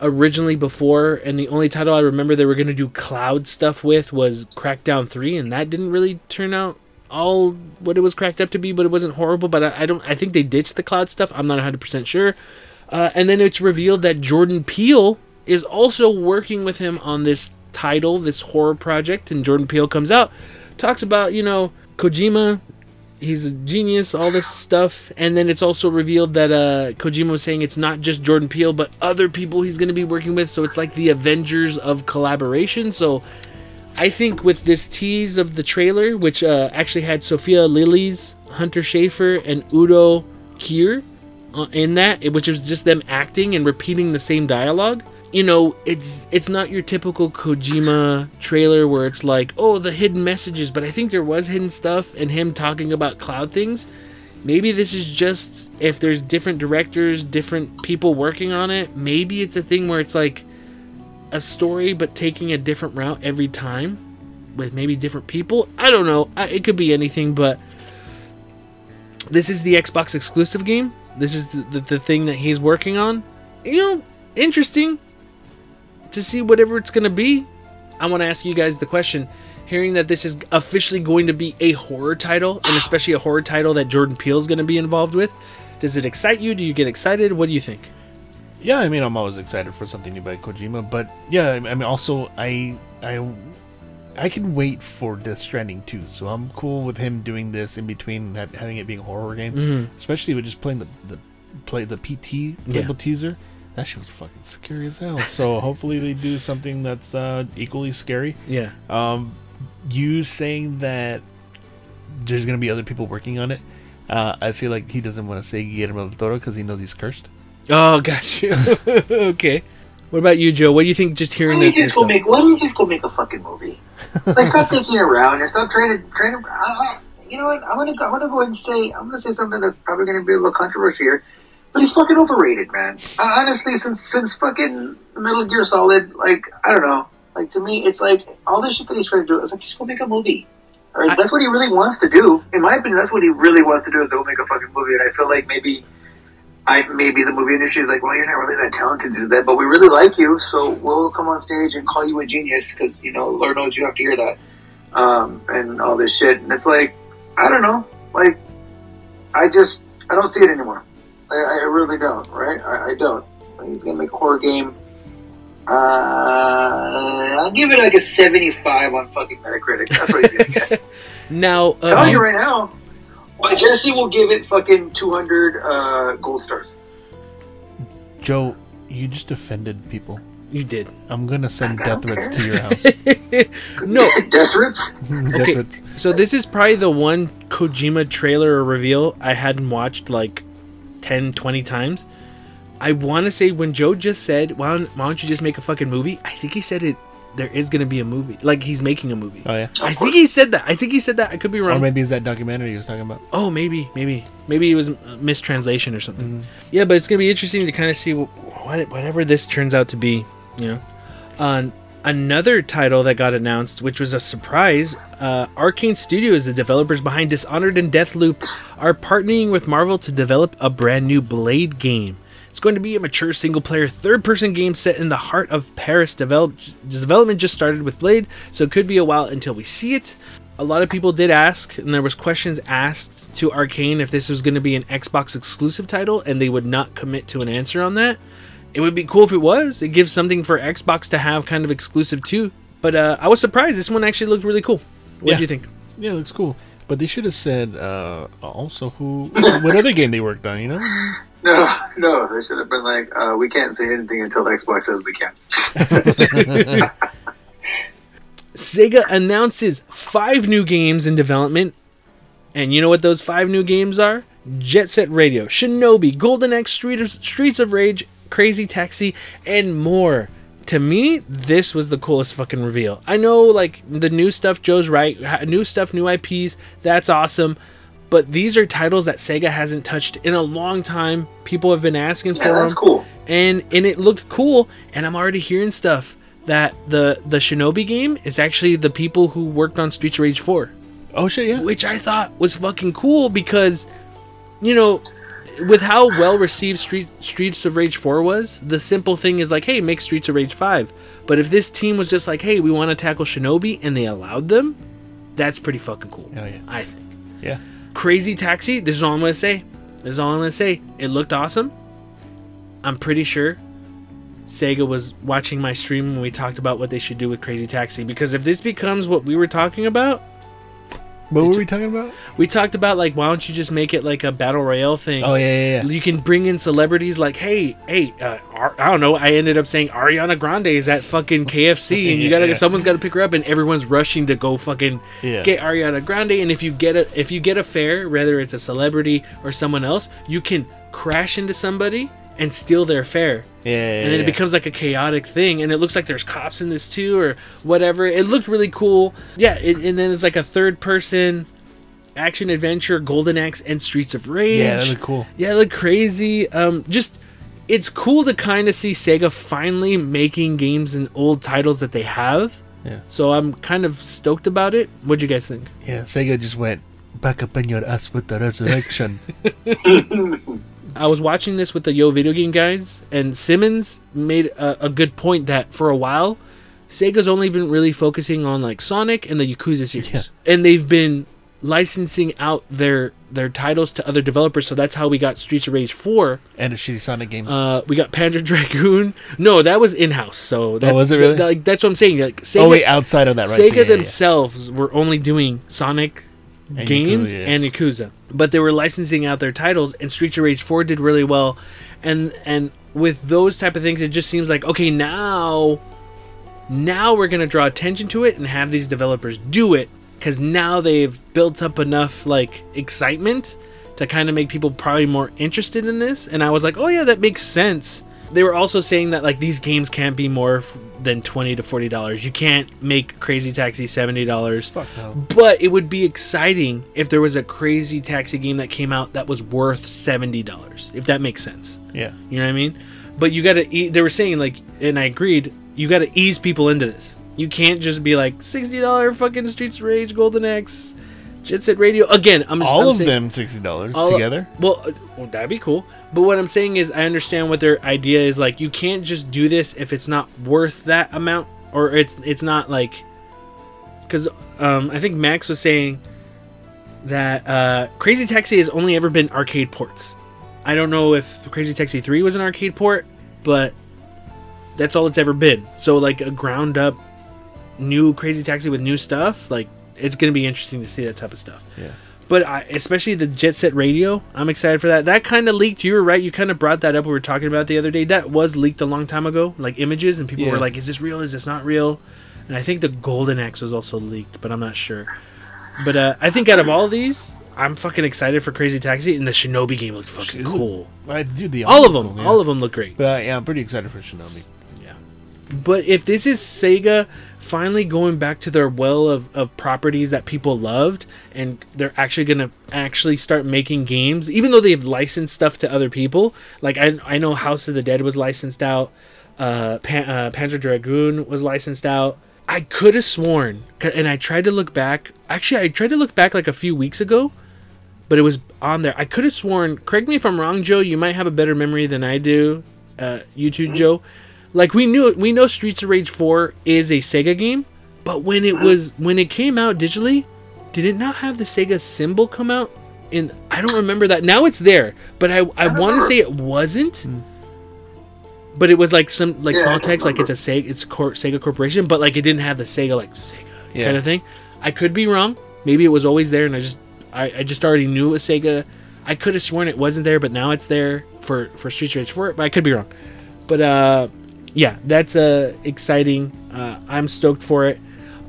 originally before. And the only title I remember they were gonna do cloud stuff with was Crackdown three, and that didn't really turn out all what it was cracked up to be, but it wasn't horrible. But I, I don't. I think they ditched the cloud stuff. I'm not one hundred percent sure. Uh, and then it's revealed that Jordan Peele is also working with him on this title, this horror project. And Jordan Peele comes out, talks about, you know, Kojima, he's a genius, all this stuff. And then it's also revealed that uh, Kojima was saying it's not just Jordan Peele, but other people he's going to be working with. So it's like the Avengers of collaboration. So I think with this tease of the trailer, which uh, actually had Sophia Lillis, Hunter Schafer, and Udo Kier in that, which is just them acting and repeating the same dialogue. You know, it's it's not your typical Kojima trailer where it's like, oh, the hidden messages, but I think there was hidden stuff and him talking about cloud things. Maybe this is just, if there's different directors, different people working on it, maybe it's a thing where it's like a story but taking a different route every time with maybe different people. I don't know. I, it could be anything, but this is the Xbox exclusive game. This is the, the, the thing that he's working on. You know, interesting to see whatever it's going to be. I want to ask you guys the question. Hearing that this is officially going to be a horror title, and especially a horror title that Jordan Peele is going to be involved with, does it excite you? Do you get excited? What do you think? Yeah, I mean, I'm always excited for something new by Kojima. But yeah, I mean, also, I I, I can wait for Death Stranding too. So I'm cool with him doing this in between, having it being a horror game. Mm-hmm. Especially with just playing the, the play the P T label yeah. teaser. That shit was fucking scary as hell. So hopefully they do something that's uh, equally scary. Yeah. Um, you saying that there's going to be other people working on it, uh, I feel like he doesn't want to say Guillermo del Toro because he knows he's cursed. Oh, got you. Okay. What about you, Joe? What do you think just hearing why that? Just go make, why don't you just go make a fucking movie? Like, stop taking it around and stop trying to... Trying to uh, you know what? I'm going to I'm gonna go ahead and say... I'm going to say something that's probably going to be a little controversial here. But he's fucking overrated, man. Uh, honestly, since since fucking Metal Gear Solid, like, I don't know. Like, to me, it's like, all this shit that he's trying to do, it's like, just go make a movie. All right? I, that's what he really wants to do. In my opinion, that's what he really wants to do, is to go make a fucking movie. And I feel like maybe... I, maybe the movie industry is like, well, you're not really that talented to do that, but we really like you, so we'll come on stage and call you a genius, because, you know, Lord knows you have to hear that, um, and all this shit. And it's like, I don't know, like, I just, I don't see it anymore. I, I really don't, right? I, I don't. Like, he's going to make a horror game. Uh, I'll give it like a seventy-five on fucking Metacritic. That's what he's going to get. Now, um... tell you right now. Well, Jesse will give it fucking two hundred uh, gold stars. Joe, you just offended people. You did. I'm going to send death threats care. to your house. No. Death threats? Okay, death so this is probably the one Kojima trailer or reveal I hadn't watched like ten, twenty times. I want to say when Joe just said, why don't, why don't you just make a fucking movie? I think he said it. There is going to be a movie. Like, he's making a movie. Oh, yeah. I think he said that. I think he said that. I could be wrong. Or maybe it's that documentary he was talking about. Oh, maybe. Maybe. Maybe it was mistranslation or something. Mm. Yeah, but it's going to be interesting to kind of see what, whatever this turns out to be. You know? Um, another title that got announced, which was a surprise, uh, Arcane Studios, the developers behind Dishonored and Deathloop, are partnering with Marvel to develop a brand new Blade game. It's going to be a mature single-player third-person game set in the heart of Paris. Develop- development just started with Blade, so it could be a while until we see it. A lot of people did ask, and there was questions asked to Arcane if this was going to be an Xbox exclusive title, and they would not commit to an answer on that. It would be cool if it was. It gives something for Xbox to have kind of exclusive too. But uh, I was surprised. This one actually looked really cool. What yeah. do you think? Yeah, it looks cool. But they should have said uh, also who, what other game they worked on, you know? No, no, they should have been like, uh, we can't say anything until Xbox says we can. Sega announces five new games in development. And you know what those five new games are? Jet Set Radio, Shinobi, Golden Axe, Streets of Rage, Crazy Taxi, and more. To me, this was the coolest fucking reveal. I know, like, the new stuff, Joe's right. New stuff, new I Ps, that's awesome. But these are titles that Sega hasn't touched in a long time. People have been asking yeah, for that's them. Cool. And and it looked cool, and I'm already hearing stuff that the, the Shinobi game is actually the people who worked on Streets of Rage four. Oh, shit, yeah. Which I thought was fucking cool because, you know, with how well-received Street, Streets of Rage four was, the simple thing is like, hey, make Streets of Rage five. But if this team was just like, hey, we want to tackle Shinobi, and they allowed them, that's pretty fucking cool. Oh, yeah. I think. Yeah. Crazy Taxi, this is all I'm going to say. This is all I'm going to say. It looked awesome. I'm pretty sure Sega was watching my stream when we talked about what they should do with Crazy Taxi. Because if this becomes what we were talking about... What were we talking about? We talked about, like, why don't you just make it, like, a battle royale thing? Oh, yeah, yeah, yeah. You can bring in celebrities like, hey, hey, uh, Ar- I don't know. I ended up saying Ariana Grande is at fucking K F C, yeah, and you gotta, yeah. someone's got to pick her up, and everyone's rushing to go fucking yeah. get Ariana Grande. And if you get a, if you get a fare, whether it's a celebrity or someone else, you can crash into somebody and steal their fare. Yeah, yeah, and then yeah. it becomes like a chaotic thing, and it looks like there's cops in this too, or whatever. It looked really cool. Yeah, it, and then it's like a third-person action adventure, Golden Axe, and Streets of Rage. Yeah, that looked cool. Yeah, it looked crazy. Um, just, it's cool to kind of see Sega finally making games and old titles that they have. Yeah. So I'm kind of stoked about it. What'd you guys think? Yeah, Sega just went back up in your ass with the resurrection. I was watching this with the Yo Video Game guys, and Simmons made a, a good point that for a while, Sega's only been really focusing on like Sonic and the Yakuza series, yeah. and they've been licensing out their their titles to other developers. So that's how we got Streets of Rage four and a shitty Sonic games. Uh, we got Panzer Dragoon. No, that was in house. So that's, oh, was it really? Like, that's what I'm saying. Like, Sega, oh wait, outside of that, right? Sega yeah, themselves yeah. were only doing Sonic. And games Yakuza, yeah. and Yakuza, but they were licensing out their titles, and Streets of Rage four did really well, and and with those type of things, it just seems like, okay, now now we're gonna draw attention to it and have these developers do it, because now they've built up enough like excitement to kind of make people probably more interested in this. And I was like, oh yeah, that makes sense. They were also saying that like these games can't be more f- than twenty to forty dollars. You can't make Crazy Taxi seventy dollars. Fuck no. But it would be exciting if there was a Crazy Taxi game that came out that was worth seventy dollars, if that makes sense. Yeah. You know what I mean? But you got to e- they were saying like, and I agreed, you got to ease people into this. You can't just be like sixty dollars fucking Streets of Rage, Golden Axe, Jet Set Radio. Again, I'm just, all I'm of saying, them sixty dollars all, together. Well, well, that'd be cool. But what I'm saying is, I understand what their idea is. Like, you can't just do this if it's not worth that amount, or it's it's not like, because um, I think Max was saying that uh, Crazy Taxi has only ever been arcade ports. I don't know if Crazy Taxi three was an arcade port, but that's all it's ever been. So like a ground up new Crazy Taxi with new stuff, like it's gonna be interesting to see that type of stuff. Yeah. But I, especially the Jet Set Radio, I'm excited for that. That kind of leaked. You were right. You kind of brought that up. We were talking about it the other day. That was leaked a long time ago, like images, and people yeah. were like, is this real? Is this not real? And I think the Golden Axe was also leaked, but I'm not sure. But uh, I think out of all these, I'm fucking excited for Crazy Taxi, and the Shinobi game looked fucking cool. I do the all of them. Cool, yeah. All of them look great. But uh, yeah, I'm pretty excited for Shinobi. Yeah. But if this is Sega finally going back to their well of, of properties that people loved, and they're actually gonna actually start making games, even though they've licensed stuff to other people. Like I I know House of the Dead was licensed out, uh, Pan, uh Panzer Dragoon was licensed out. I could have sworn, and I tried to look back. Actually, I tried to look back like a few weeks ago, but it was on there. I could have sworn. Correct me if I'm wrong, Joe. You might have a better memory than I do. Uh, you too, Joe. Like we knew, we know Streets of Rage four is a Sega game, but when it was when it came out digitally, did it not have the Sega symbol come out? And I don't remember that. Now it's there, but I I, I want to say it wasn't. Mm. But it was like some like yeah, small text, like it's a Sega, it's Cor- Sega Corporation, but like it didn't have the Sega like Sega yeah. kind of thing. I could be wrong. Maybe it was always there, and I just I, I just already knew it was Sega. I could have sworn it wasn't there, but now it's there for for Streets of Rage four. But I could be wrong. But uh. Yeah, that's uh, exciting. Uh, I'm stoked for it.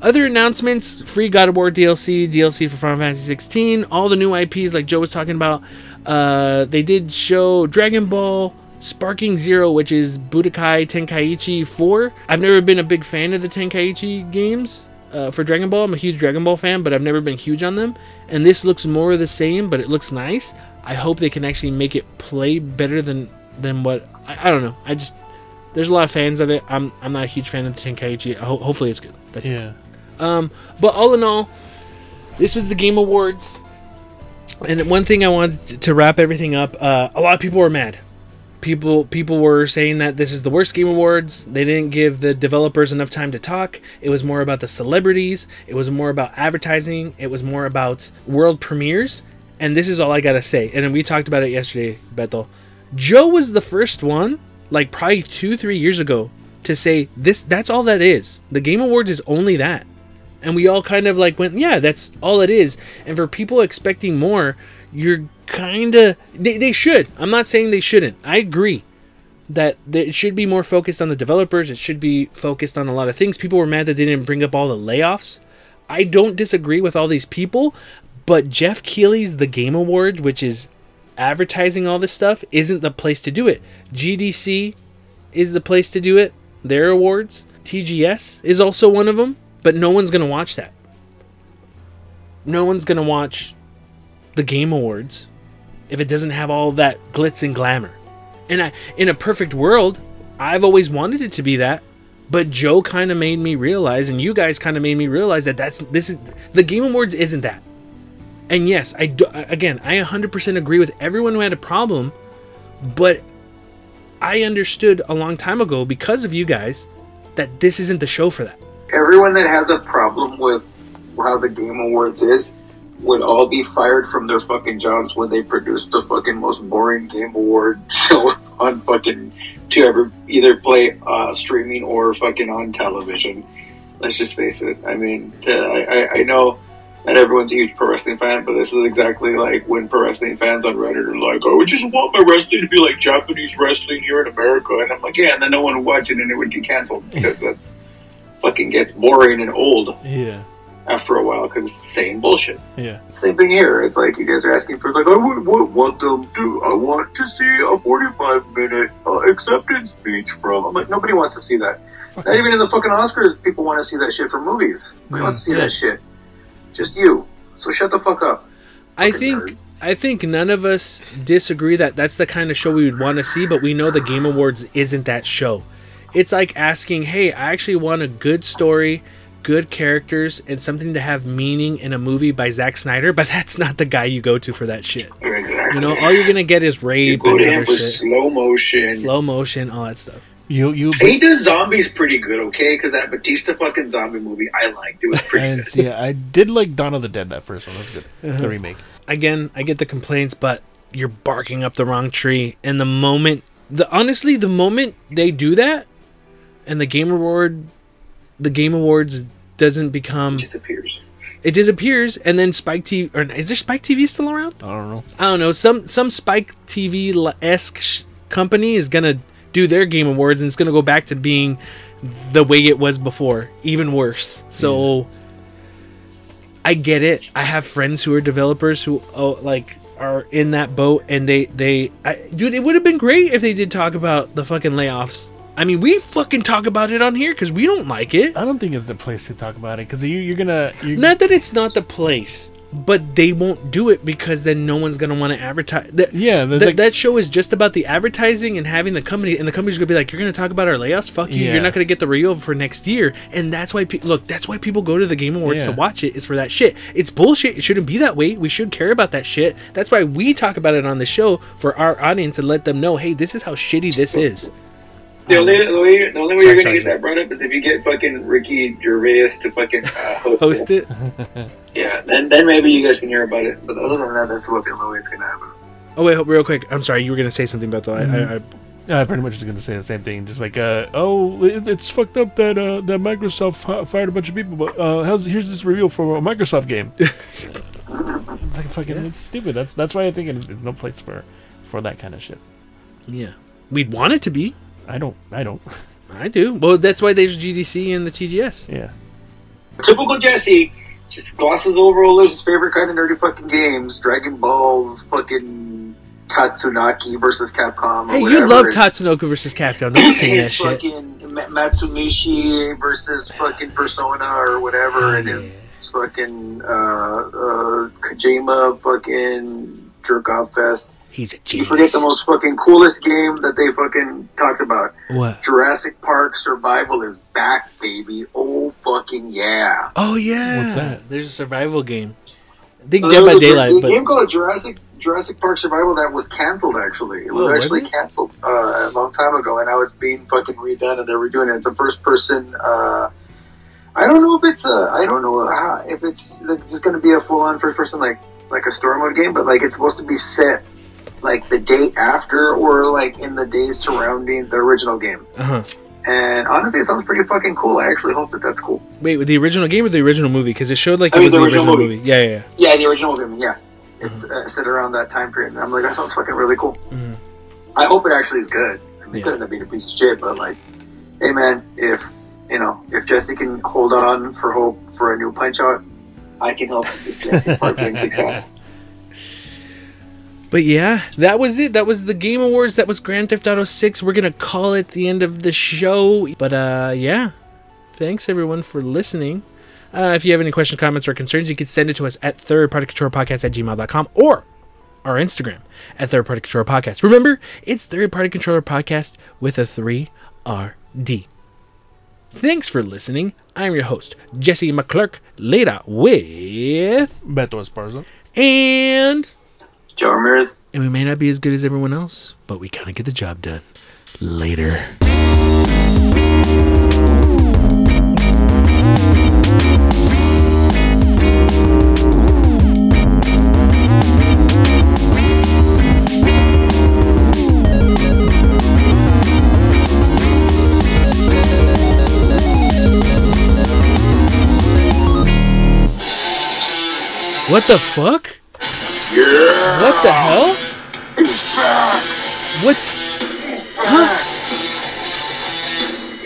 Other announcements, free God of War D L C, D L C for Final Fantasy sixteen, all the new I Ps like Joe was talking about. Uh, they did show Dragon Ball Sparking Zero, which is Budokai Tenkaichi four. I've never been a big fan of the Tenkaichi games uh, for Dragon Ball. I'm a huge Dragon Ball fan, but I've never been huge on them. And this looks more of the same, but it looks nice. I hope they can actually make it play better than, than what... I, I don't know. I just... There's a lot of fans of it. I'm I'm not a huge fan of the Tenkaichi. Ho- hopefully it's good. That's yeah. Cool. Um, but all in all, this was the Game Awards. And one thing I wanted to wrap everything up, uh, a lot of people were mad. People people were saying that this is the worst Game Awards. They didn't give the developers enough time to talk. It was more about the celebrities. It was more about advertising. It was more about world premieres. And this is all I got to say. And we talked about it yesterday, Beto. Joe was the first one, like probably two, three years ago, to say this. That's all that is. The Game Awards is only that. And we all kind of like went, yeah, that's all it is. And for people expecting more, you're kind of... They, they should. I'm not saying they shouldn't. I agree that it should be more focused on the developers. It should be focused on a lot of things. People were mad that they didn't bring up all the layoffs. I don't disagree with all these people, but Jeff Keighley's The Game Awards, which is advertising all this stuff, isn't the place to do it. G D C is the place to do it. Their awards. T G S is also one of them. But no one's going to watch that. No one's going to watch the Game Awards if it doesn't have all that glitz and glamour. And I, in a perfect world, I've always wanted it to be that. But Joe kind of made me realize, and you guys kind of made me realize, that that's this is the Game Awards isn't that. And yes, I do, again, I one hundred percent agree with everyone who had a problem. But I understood a long time ago, because of you guys, that this isn't the show for that. Everyone that has a problem with how the Game Awards is would all be fired from their fucking jobs when they produce the fucking most boring Game Award show on fucking to ever either play uh, streaming or fucking on television. Let's just face it. I mean, uh, I, I know that everyone's a huge pro wrestling fan, but this is exactly like when pro wrestling fans on Reddit are like, oh, I just want my wrestling to be like Japanese wrestling here in America. And I'm like, yeah, and then no one would watch it and it would get canceled because that's... fucking gets boring and old yeah after a while because it's the same bullshit. Yeah same thing here. It's like you guys are asking for like I would, would want them to I want to see a forty-five minute uh, acceptance speech from I'm like nobody wants to see that. Not even in the fucking Oscars people want to see that shit for movies. We yeah. want to see yeah. that shit. Just you, so shut the fuck up. I fucking think nerd. I think none of us disagree that that's the kind of show we would want to see, but we know the Game Awards isn't that show. It's like asking, hey, I actually want a good story, good characters, and something to have meaning in a movie by Zack Snyder, but that's not the guy you go to for that shit. Exactly. You know, all you're going to get is rape and other shit. Slow motion. Slow motion, all that stuff. You, you. He does zombies pretty good, okay? Because that Batista fucking zombie movie I liked. It was pretty good. Yeah, I did like Dawn of the Dead, that first one. That was good. Uh-huh. The remake. Again, I get the complaints, but you're barking up the wrong tree. And the moment, the honestly, the moment they do that, and the Game Award, the Game Awards doesn't become... It disappears. It disappears, and then Spike T V... Or is there Spike T V still around? I don't know. I don't know. Some some Spike T V-esque sh- company is going to do their Game Awards, and it's going to go back to being the way it was before. Even worse. So, yeah. I get it. I have friends who are developers who, oh, like... are in that boat, and they... they I, dude, it would have been great if they did talk about the fucking layoffs. I mean, we fucking talk about it on here because we don't like it. I don't think it's the place to talk about it because you, you're going to... Not that it's not the place, but they won't do it because then no one's going to want to advertise. The, yeah. The, like, that show is just about the advertising and having the company, and the company's going to be like, you're going to talk about our layoffs? Fuck you. Yeah. You're not going to get the reel for next year. And that's why... Pe- look, that's why people go to the Game Awards yeah. to watch it. It's for that shit. It's bullshit. It shouldn't be that way. We should care about that shit. That's why we talk about it on the show for our audience and let them know, hey, this is how shitty this is. The only, the only, the only way sorry, you're going to get that brought up is if you get fucking Ricky Gervais to fucking uh, host, host it. it? Yeah, then then maybe you guys can hear about it. But other than that, that's fucking the way it's going to happen. Oh, wait, real quick. I'm sorry. You were going to say something about that. Mm-hmm. I, I, I, I pretty much was going to say the same thing. Just like, uh, oh, it, it's fucked up that uh, that Microsoft fired a bunch of people. But uh, how's, here's this review for a Microsoft game. It's like fucking yeah. It's stupid. That's that's why I think it's, it's no place for, for that kind of shit. Yeah. We'd want it to be. I don't. I don't. I do. Well, that's why there's G D C and the T G S. Yeah. typical Jesse just glosses over all his favorite kind of nerdy fucking games, Dragon Balls, fucking Tatsunaki versus Capcom. Or hey, whatever. You love Tatsunoko versus Capcom. Don't say that shit. Fucking Matsumishi versus fucking Persona or whatever. It is fucking uh, uh, Kojima fucking jerk off fest. He's a genius. You forget the most fucking coolest game that they fucking talked about. What? Jurassic Park Survival is back, baby. Oh, fucking yeah. Oh, yeah. What's that? There's a survival game. I think uh, Dead by Daylight. There's a game called Jurassic, Jurassic Park Survival that was canceled, actually. It was oh, actually was it? canceled uh, a long time ago, and now it's being fucking redone, and they're redoing it. It's a first-person... Uh, I don't know if it's a... I don't know uh, if it's like, just going to be a full-on first-person, like like a story mode game, but like it's supposed to be set... like the day after or like in the days surrounding the original game. Uh-huh. And honestly, it sounds pretty fucking cool. I actually hope that that's cool. Wait, with the original game or the original movie? Because it showed like I it mean, was the original, original movie. movie. Yeah, yeah, yeah. Yeah, the original movie, yeah. Mm-hmm. It's uh, set around that time period. And I'm like, that sounds fucking really cool. Mm-hmm. I hope it actually is good. I mean, yeah. It could end up being a piece of shit, but like, hey man, if, you know, if Jesse can hold on for hope for a new Punch-Out, I can help this Jesse Park game kick ass. But yeah, that was it. That was the Game Awards. That was Grand Theft Auto six. We're going to call it the end of the show. But uh, yeah, thanks everyone for listening. Uh, if you have any questions, comments, or concerns, you can send it to us at third party controller podcast at gmail dot com or our Instagram at third party controller podcast. Remember, it's Third Party Controller Podcast with a three R D. Thanks for listening. I'm your host, Jesse McClurk, later with... Beto Esparza. And... Joe Ramirez. And we may not be as good as everyone else, but we kind of get the job done. Later. What the fuck? Yeah. What the hell? He's back. What's... He's back. Huh?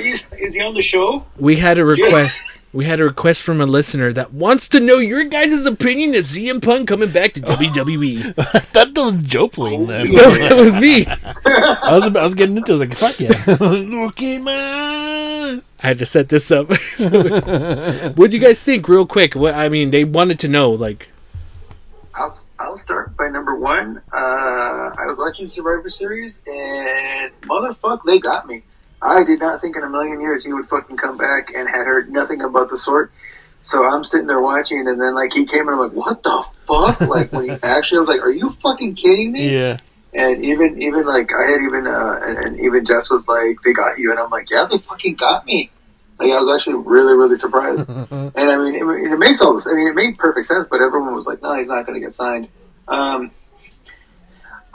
He's, is he on the show? We had a request. Yeah. We had a request from a listener that wants to know your guys' opinion of C M Punk coming back to W W E. I thought that was Joe playing that. No, that was me. I, was, I was getting into it. I was like, fuck yeah. Okay, man. I had to set this up. What do you guys think real quick? What, I mean, they wanted to know, like... I'll, I'll start by number one. Uh, I was watching Survivor Series, and motherfuck, they got me. I did not think in a million years he would fucking come back, and had heard nothing about the sort. So I'm sitting there watching, and then like he came, and I'm like, what the fuck? Like when he actually, I was like, are you fucking kidding me? Yeah. And even even like I had even uh, and, and even Jess was like, they got you, and I'm like, yeah, they fucking got me. Like, I was actually really, really surprised. And, I mean, it, it makes all this... I mean, it made perfect sense, but everyone was like, no, he's not going to get signed. Um,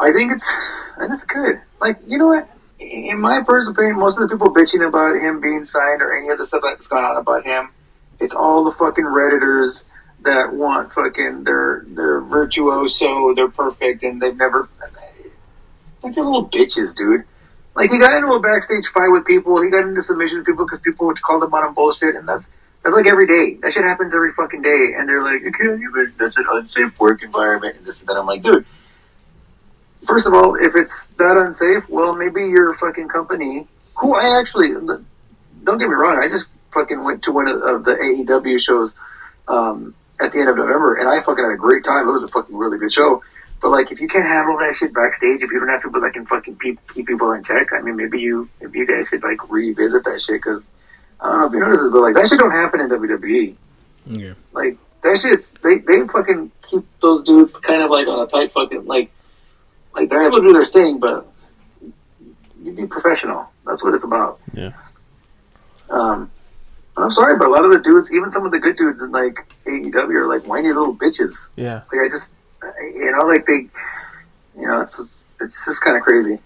I think it's... And it's good. Like, you know what? In my personal opinion, most of the people bitching about him being signed or any other stuff that's gone on about him, it's all the fucking Redditors that want fucking... They're, they're virtuoso, they're perfect, and they've never... Like, they're little bitches, dude. Like, he got into a backstage fight with people. He got into submission with people because people would call him out on bullshit. And that's that's like every day. That shit happens every fucking day. And they're like, okay, but that's an unsafe work environment and this and that. I'm like, dude, first of all, if it's that unsafe, well, maybe your fucking company, who I actually, don't get me wrong, I just fucking went to one of the A E W shows um, at the end of November. And I fucking had a great time. It was a fucking really good show. But, like, if you can't handle that shit backstage, if you don't have people that can fucking keep, keep people in check, I mean, maybe you maybe you guys should, like, revisit that shit, because, I don't know if you notice this, but, like, that shit don't happen in W W E. Yeah. Like, that shit's, they, they fucking keep those dudes kind of, like, on a tight fucking, like, like, they're able to do their thing, but you be professional. That's what it's about. Yeah. Um, I'm sorry, but a lot of the dudes, even some of the good dudes in, like, A E W are, like, whiny little bitches. Yeah. Like, I just... You know, like they, you know, it's it's just kind of crazy.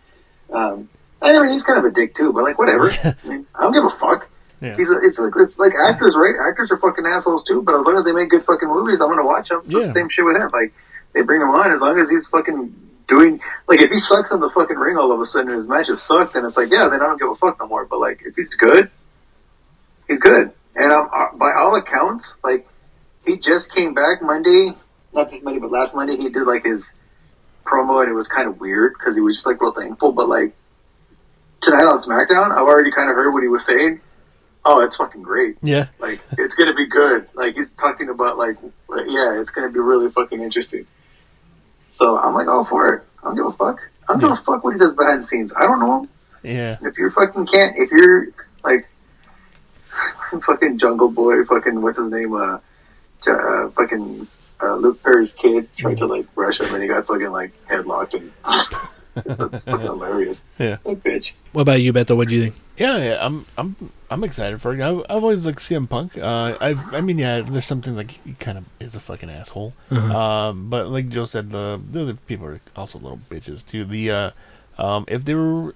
Um, I mean, he's kind of a dick too, but like whatever. I mean, I don't give a fuck. Yeah. He's a, it's like it's like actors, right? Actors are fucking assholes too, but as long as they make good fucking movies, I'm gonna watch them. So yeah. Same shit with him. Like they bring him on as long as he's fucking doing. Like if he sucks in the fucking ring all of a sudden and his matches suck, then it's like yeah, then I don't give a fuck no more. But like if he's good, he's good. And um, by all accounts, like, he just came back Monday, not this Monday, but last Monday, he did, like, his promo, and it was kind of weird, because he was just, like, real thankful, but, like, tonight on SmackDown, I've already kind of heard what he was saying. Oh, it's fucking great. Yeah. Like, it's going to be good. Like, he's talking about, like, like yeah, it's going to be really fucking interesting. So I'm, like, all for it. I don't give a fuck. I don't yeah. give a fuck what he does behind the scenes. I don't know. Yeah. If you're fucking can't, if you're, like, fucking Jungle Boy, fucking, what's his name, uh, uh fucking uh, Luke Perry's kid tried to, like, rush him, and he got fucking, like, headlocked, and that's fucking hilarious. Yeah. That bitch. What about you, Beto? What do you think? Yeah, yeah, I'm, I'm, I'm excited for it. I, I've always liked C M Punk. Uh, I, I mean, yeah, there's something like he kind of is a fucking asshole. Mm-hmm. Um, but like Joe said, the, the other people are also little bitches too. The, uh, um, if they were,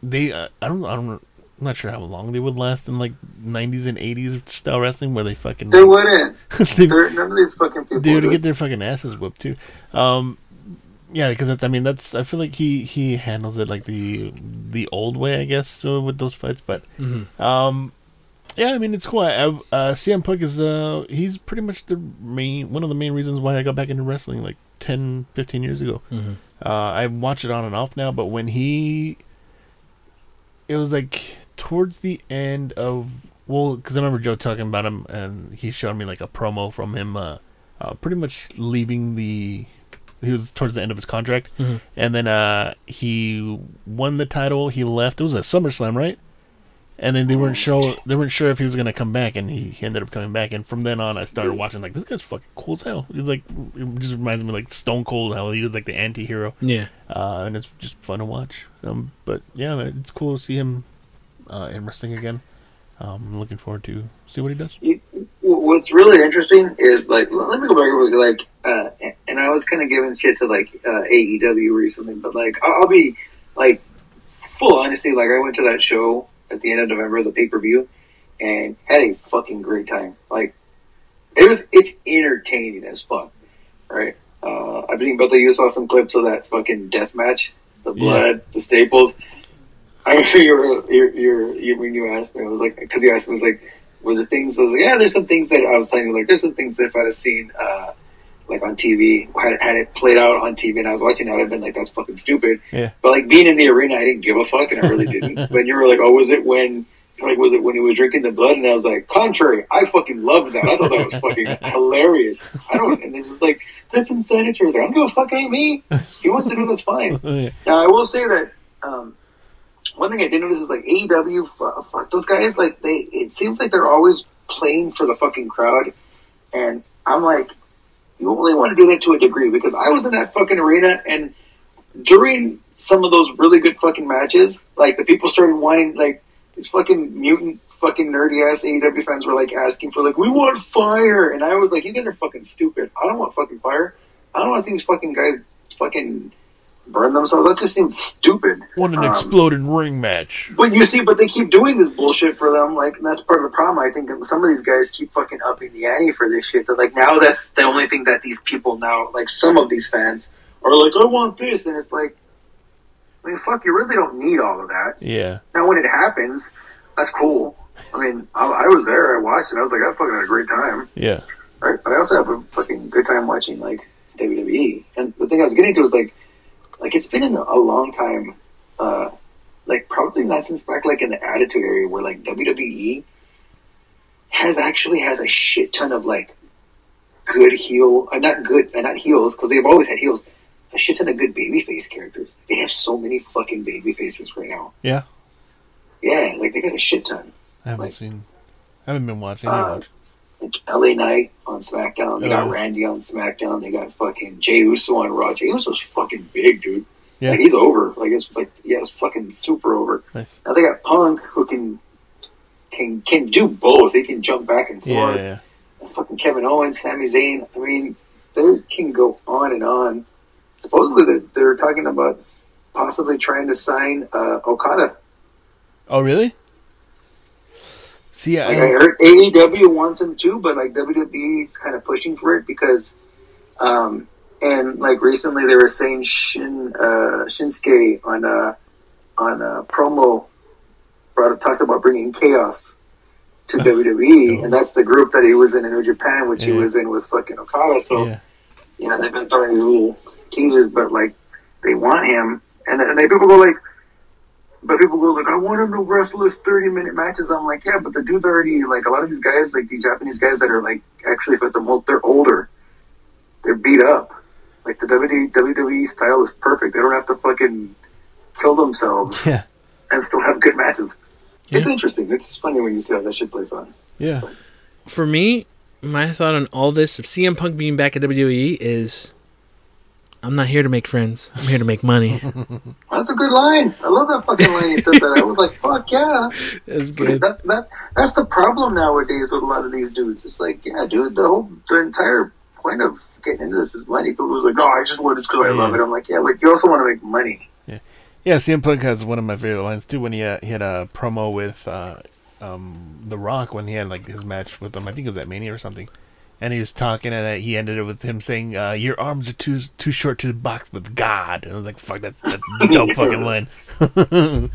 they, uh, I don't, I don't, I'm not sure how long they would last in like nineties and eighties style wrestling where they fucking. They like, wouldn't. they, none of these fucking people. They would get their fucking asses whipped too. Um. Yeah, because that's, I mean, that's, I feel like he, he handles it like the the old way, I guess, with those fights, but, mm-hmm. um, yeah, I mean, it's cool. I, uh, C M Punk is, uh, he's pretty much the main, one of the main reasons why I got back into wrestling, like, ten, fifteen years ago. Mm-hmm. Uh, I watch it on and off now, but when he, it was, like, towards the end of, well, because I remember Joe talking about him, and he showed me, like, a promo from him, uh, uh pretty much leaving the... He was towards the end of his contract. Mm-hmm. And then uh, he won the title. He left. It was a SummerSlam, right? And then they weren't sure, they weren't sure if he was going to come back, and he, he ended up coming back. And from then on, I started watching, like, this guy's fucking cool as hell. He's like, it just reminds me of, like, Stone Cold, how he was, like, the anti-hero. Yeah. Uh, and it's just fun to watch. Um, but, yeah, it's cool to see him uh, in wrestling again. Um, I'm looking forward to see what he does. You, what's really interesting is, like, let me go back really, like, uh, and I was kind of giving shit to, like, uh, A E W recently, but, like, I'll, I'll be, like, full honesty, like, I went to that show at the end of November, the pay-per-view, and had a fucking great time. Like, it was, it's entertaining as fuck, right? Uh, I think, Bethel, you saw some clips of that fucking death match, the blood, yeah. the staples. I remember you were, you, you, you, when you asked me, I was like, because you asked me, I was like, was there things, I was like, yeah, there's some things that I was telling you, like, there's some things that if I'd have seen, uh, like, on T V, had it, had it played out on T V and I was watching it, I'd have been like, that's fucking stupid. Yeah. But, like, being in the arena, I didn't give a fuck, and I really didn't. But you were like, oh, was it when, like, was it when he was drinking the blood? And I was like, contrary, I fucking loved that. I thought that was fucking hilarious. I don't, and it was like, that's insanity. I was like, I don't give a fuck, ain't me. He wants to do this, fine. Yeah. Now, I will say that, um, one thing I did notice is, like, A E W, fuck, fuck those guys, like, they, it seems like they're always playing for the fucking crowd, and I'm like, you only want to do that to a degree, because I was in that fucking arena, and during some of those really good fucking matches, like, the people started whining, like, these fucking mutant fucking nerdy-ass A E W fans were, like, asking for, like, we want fire, and I was like, you guys are fucking stupid, I don't want fucking fire, I don't want these fucking guys fucking... burn themselves. That just seems stupid. Want an um, exploding ring match. But you see, but they keep doing this bullshit for them. Like, and that's part of the problem. I think some of these guys keep fucking upping the ante for this shit. That, like, now that's the only thing that these people now, like, some of these fans are like, I want this, and it's like, I mean, fuck, you really don't need all of that. Yeah. Now when it happens, that's cool. I mean, I, I was there. I watched it. I was like, I fucking had a great time. Yeah. Right. But I also have a fucking good time watching, like, W W E. And the thing I was getting to is, like, Like, it's been in a long time, uh, like, probably not since back, like, in the Attitude area where, like, W W E has actually has a shit ton of, like, good heel, uh, not good, uh, not heels, because they've always had heels, a shit ton of good babyface characters. They have so many fucking babyfaces right now. Yeah. Yeah, like, they got a shit ton. I haven't like, seen, I haven't been watching, I uh, watch. Like, L A Knight on SmackDown. They got Randy on SmackDown. They got fucking Jey Uso on Raw. Jey Uso's fucking big, dude. Yeah. Like, he's over. Like, it's like, yeah, it's fucking super over. Nice. Now they got Punk, who can can can do both. He can jump back and forth. Yeah, yeah, yeah. Fucking Kevin Owens, Sami Zayn. I mean, they can go on and on. Supposedly, they're, they're talking about possibly trying to sign uh, Okada. Oh, really? See, I, like I heard A E W wants him too, but like W W E is kind of pushing for it because, um, and like recently they were saying Shin uh, Shinsuke on a on a promo brought up, talked about bringing chaos to W W E, oh. and that's the group that he was in in New Japan, which yeah. he was in with fucking Okada. So, yeah. you know, they've been throwing these little teasers, but like they want him, and and they people go like, but people go like, I want him to wrestle his thirty minute matches. I'm like, yeah, but the dude's already like a lot of these guys, like these Japanese guys that are like actually fit them old, they're older, they're beat up. Like the W W E style is perfect. They don't have to fucking kill themselves yeah. and still have good matches. Yeah. It's interesting. It's just funny when you see how that shit plays on. Yeah. But. For me, my thought on all this of C M Punk being back at W W E is, I'm not here to make friends. I'm here to make money. That's a good line. I love that fucking line. He said that. I was like, fuck yeah. That's good. That, that, that's the problem nowadays with a lot of these dudes. It's like, yeah, dude, the whole the entire point of getting into this is money. People was like, no, I just want it because yeah. I love it. I'm like, yeah, but you also want to make money. Yeah. Yeah, C M Punk has one of my favorite lines too when he, uh, he had a promo with uh, um, The Rock when he had like his match with him. I think it was at Mania or something. And he was talking, and he ended it with him saying, uh, "Your arms are too too short to box with God." And I was like, "Fuck, that's, that's a dope fucking line."